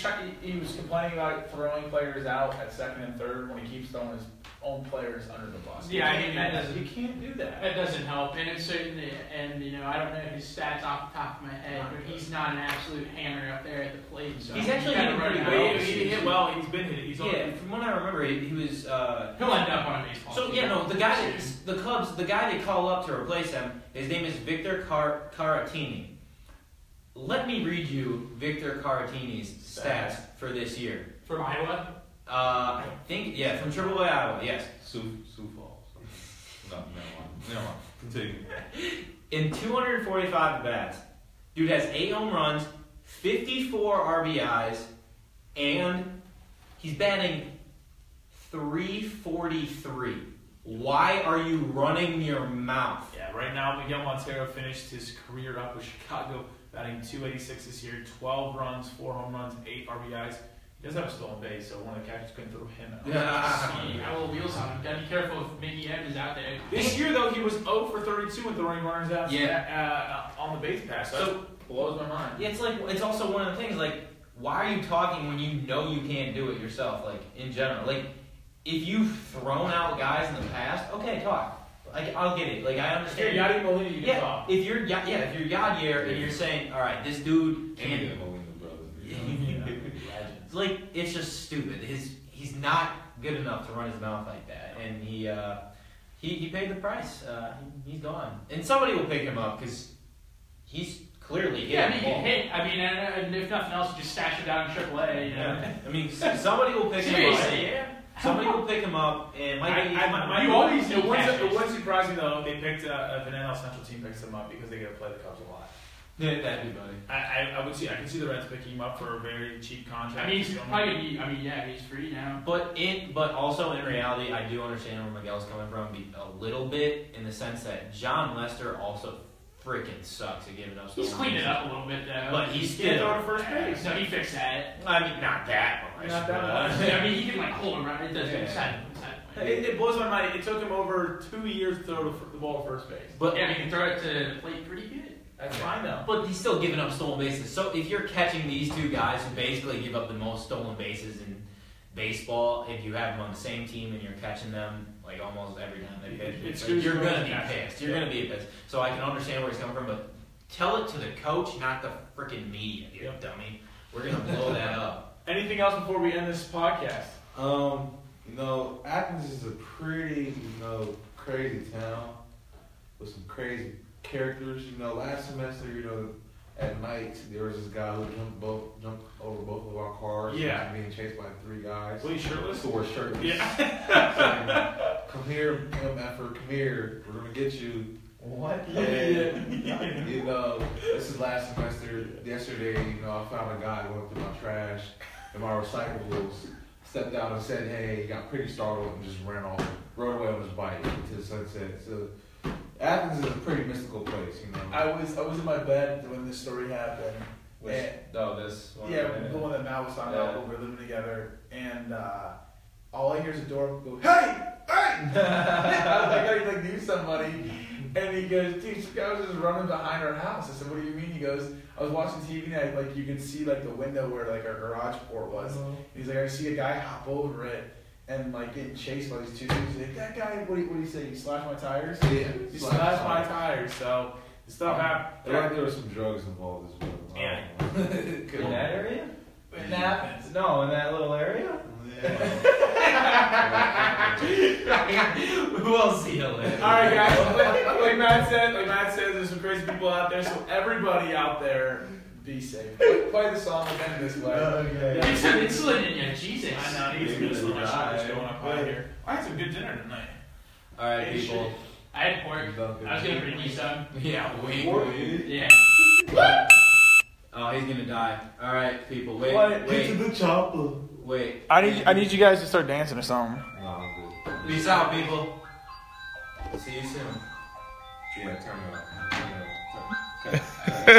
was complaining about throwing players out at second and third when he keeps throwing his own players under the bus. Yeah, I mean, you can't do that. That doesn't help, and it's certainly, and you know, I don't know his stats off the top of my head, but he's not an absolute hammer up there at the plate. So he's actually hitting pretty well. He hit well. He's been hitting. From what I remember, he was. He'll end up on a baseball. So yeah, no, the guy that the Cubs, the guy they call up to replace him, his name is Victor Caratini. Let me read you Victor Caratini's stats for this year. From Iowa. I think, from Triple A Iowa, yes. Sioux Falls. Never mind. Continue. In 245 bats, dude has 8 home runs, 54 RBIs, and he's batting .343. Why are you running your mouth? Yeah, right now Miguel Montero finished his career up with Chicago, batting .286 this year, 12 runs, 4 home runs, 8 RBIs. He does have a stolen base, so one of the catchers couldn't throw him out. Yeah, little wheels on him. Gotta be careful if Mickey Evans is out there. This year, though, he was 0 for 32 in throwing runners out on the base pass. So that blows my mind. It's like it's also one of the things, like, why are you talking when you know you can't do it yourself, like, in general? Like, if you've thrown out guys in the past, okay, talk. Like, I'll get it. Like, I understand. If you're Yadier Molina, you can talk. If you're Yadier and you're saying, all right, this dude can't do it. Like, it's just stupid. He's not good enough to run his mouth like that, and he paid the price. He's gone, and somebody will pick him up because he's clearly hitting. Yeah, I mean, he can hit. I mean, and if nothing else, just stash him down in AAA. You know? I mean, somebody will pick him up. Yeah. Somebody will pick him up, and it wasn't surprising though. They picked an NL Central team picks him up because they get to play the Cubs a lot. Yeah, that'd be funny. I would see. I can see the Reds picking him up for a very cheap contract. I mean, he's probably. He's free now. But also in reality, I do understand where Miguel's coming from a little bit in the sense that John Lester also freaking sucks at giving up. He's cleaned it up a little bit though. But he's still on first base. So he fixed that. I mean, not that much. Not that much. I mean, he can like hold him right. It doesn't matter. It blows my mind. It took him over 2 years to throw the ball to first base. But yeah, he can throw it to the plate pretty good. That's fine, though. But he's still giving up stolen bases. So if you're catching these two guys who basically give up the most stolen bases in baseball, if you have them on the same team and you're catching them like almost every time they pitch, you're going to be pissed. You're going to be pissed. So I can understand where he's coming from, but tell it to the coach, not the freaking media, you dummy. We're going to blow that up. Anything else before we end this podcast? You know, Athens is a pretty, crazy town with some crazy characters. You know, last semester, at night, there was this guy who jumped over both of our cars. Yeah. And was being chased by three guys. Well, shirtless? Who were shirtless. Yeah. Saying, come here, MF, come here. We're going to get you. What? And, you know, this is last semester. Yesterday, I found a guy going through my trash and my recyclables. Stepped out and said, hey, he got pretty startled and just ran off. Rode away on his bike into the sunset. So, Athens is a pretty mystical place, I was in my bed when this story happened. This one? Yeah, the one that Matt was talking about, when we were living together, and all I hear is a door go, hey! I was like, I knew somebody, and he goes, dude, this guy was just running behind our house. I said, what do you mean? He goes, I was watching TV and you can see the window where our garage port was. Mm-hmm. And he's like, I see a guy hop over it. And getting chased by these two dudes. Like, that guy, what do you say? You slashed my tires? Yeah. You slashed my tires. So, the stuff happened. I think there were some drugs involved as well. Yeah. In that area? In Athens? No, in that little area? Yeah. We'll see you later. Alright, guys. Like Matt said, there's some crazy people out there. So, everybody out there. Be safe. Play the song again this way. Okay. Get some insulin in you, Jesus. I know, need some insulin. I had some good dinner tonight. All right, people. I had pork. I was going to bring you some. Yeah, yeah. What? Oh, he's going to die. All right, people. Wait. Into the chopper. Wait. I need you guys to start dancing or something. No, I'm good. Peace out, people. See you soon. Yeah, turn it up. Okay.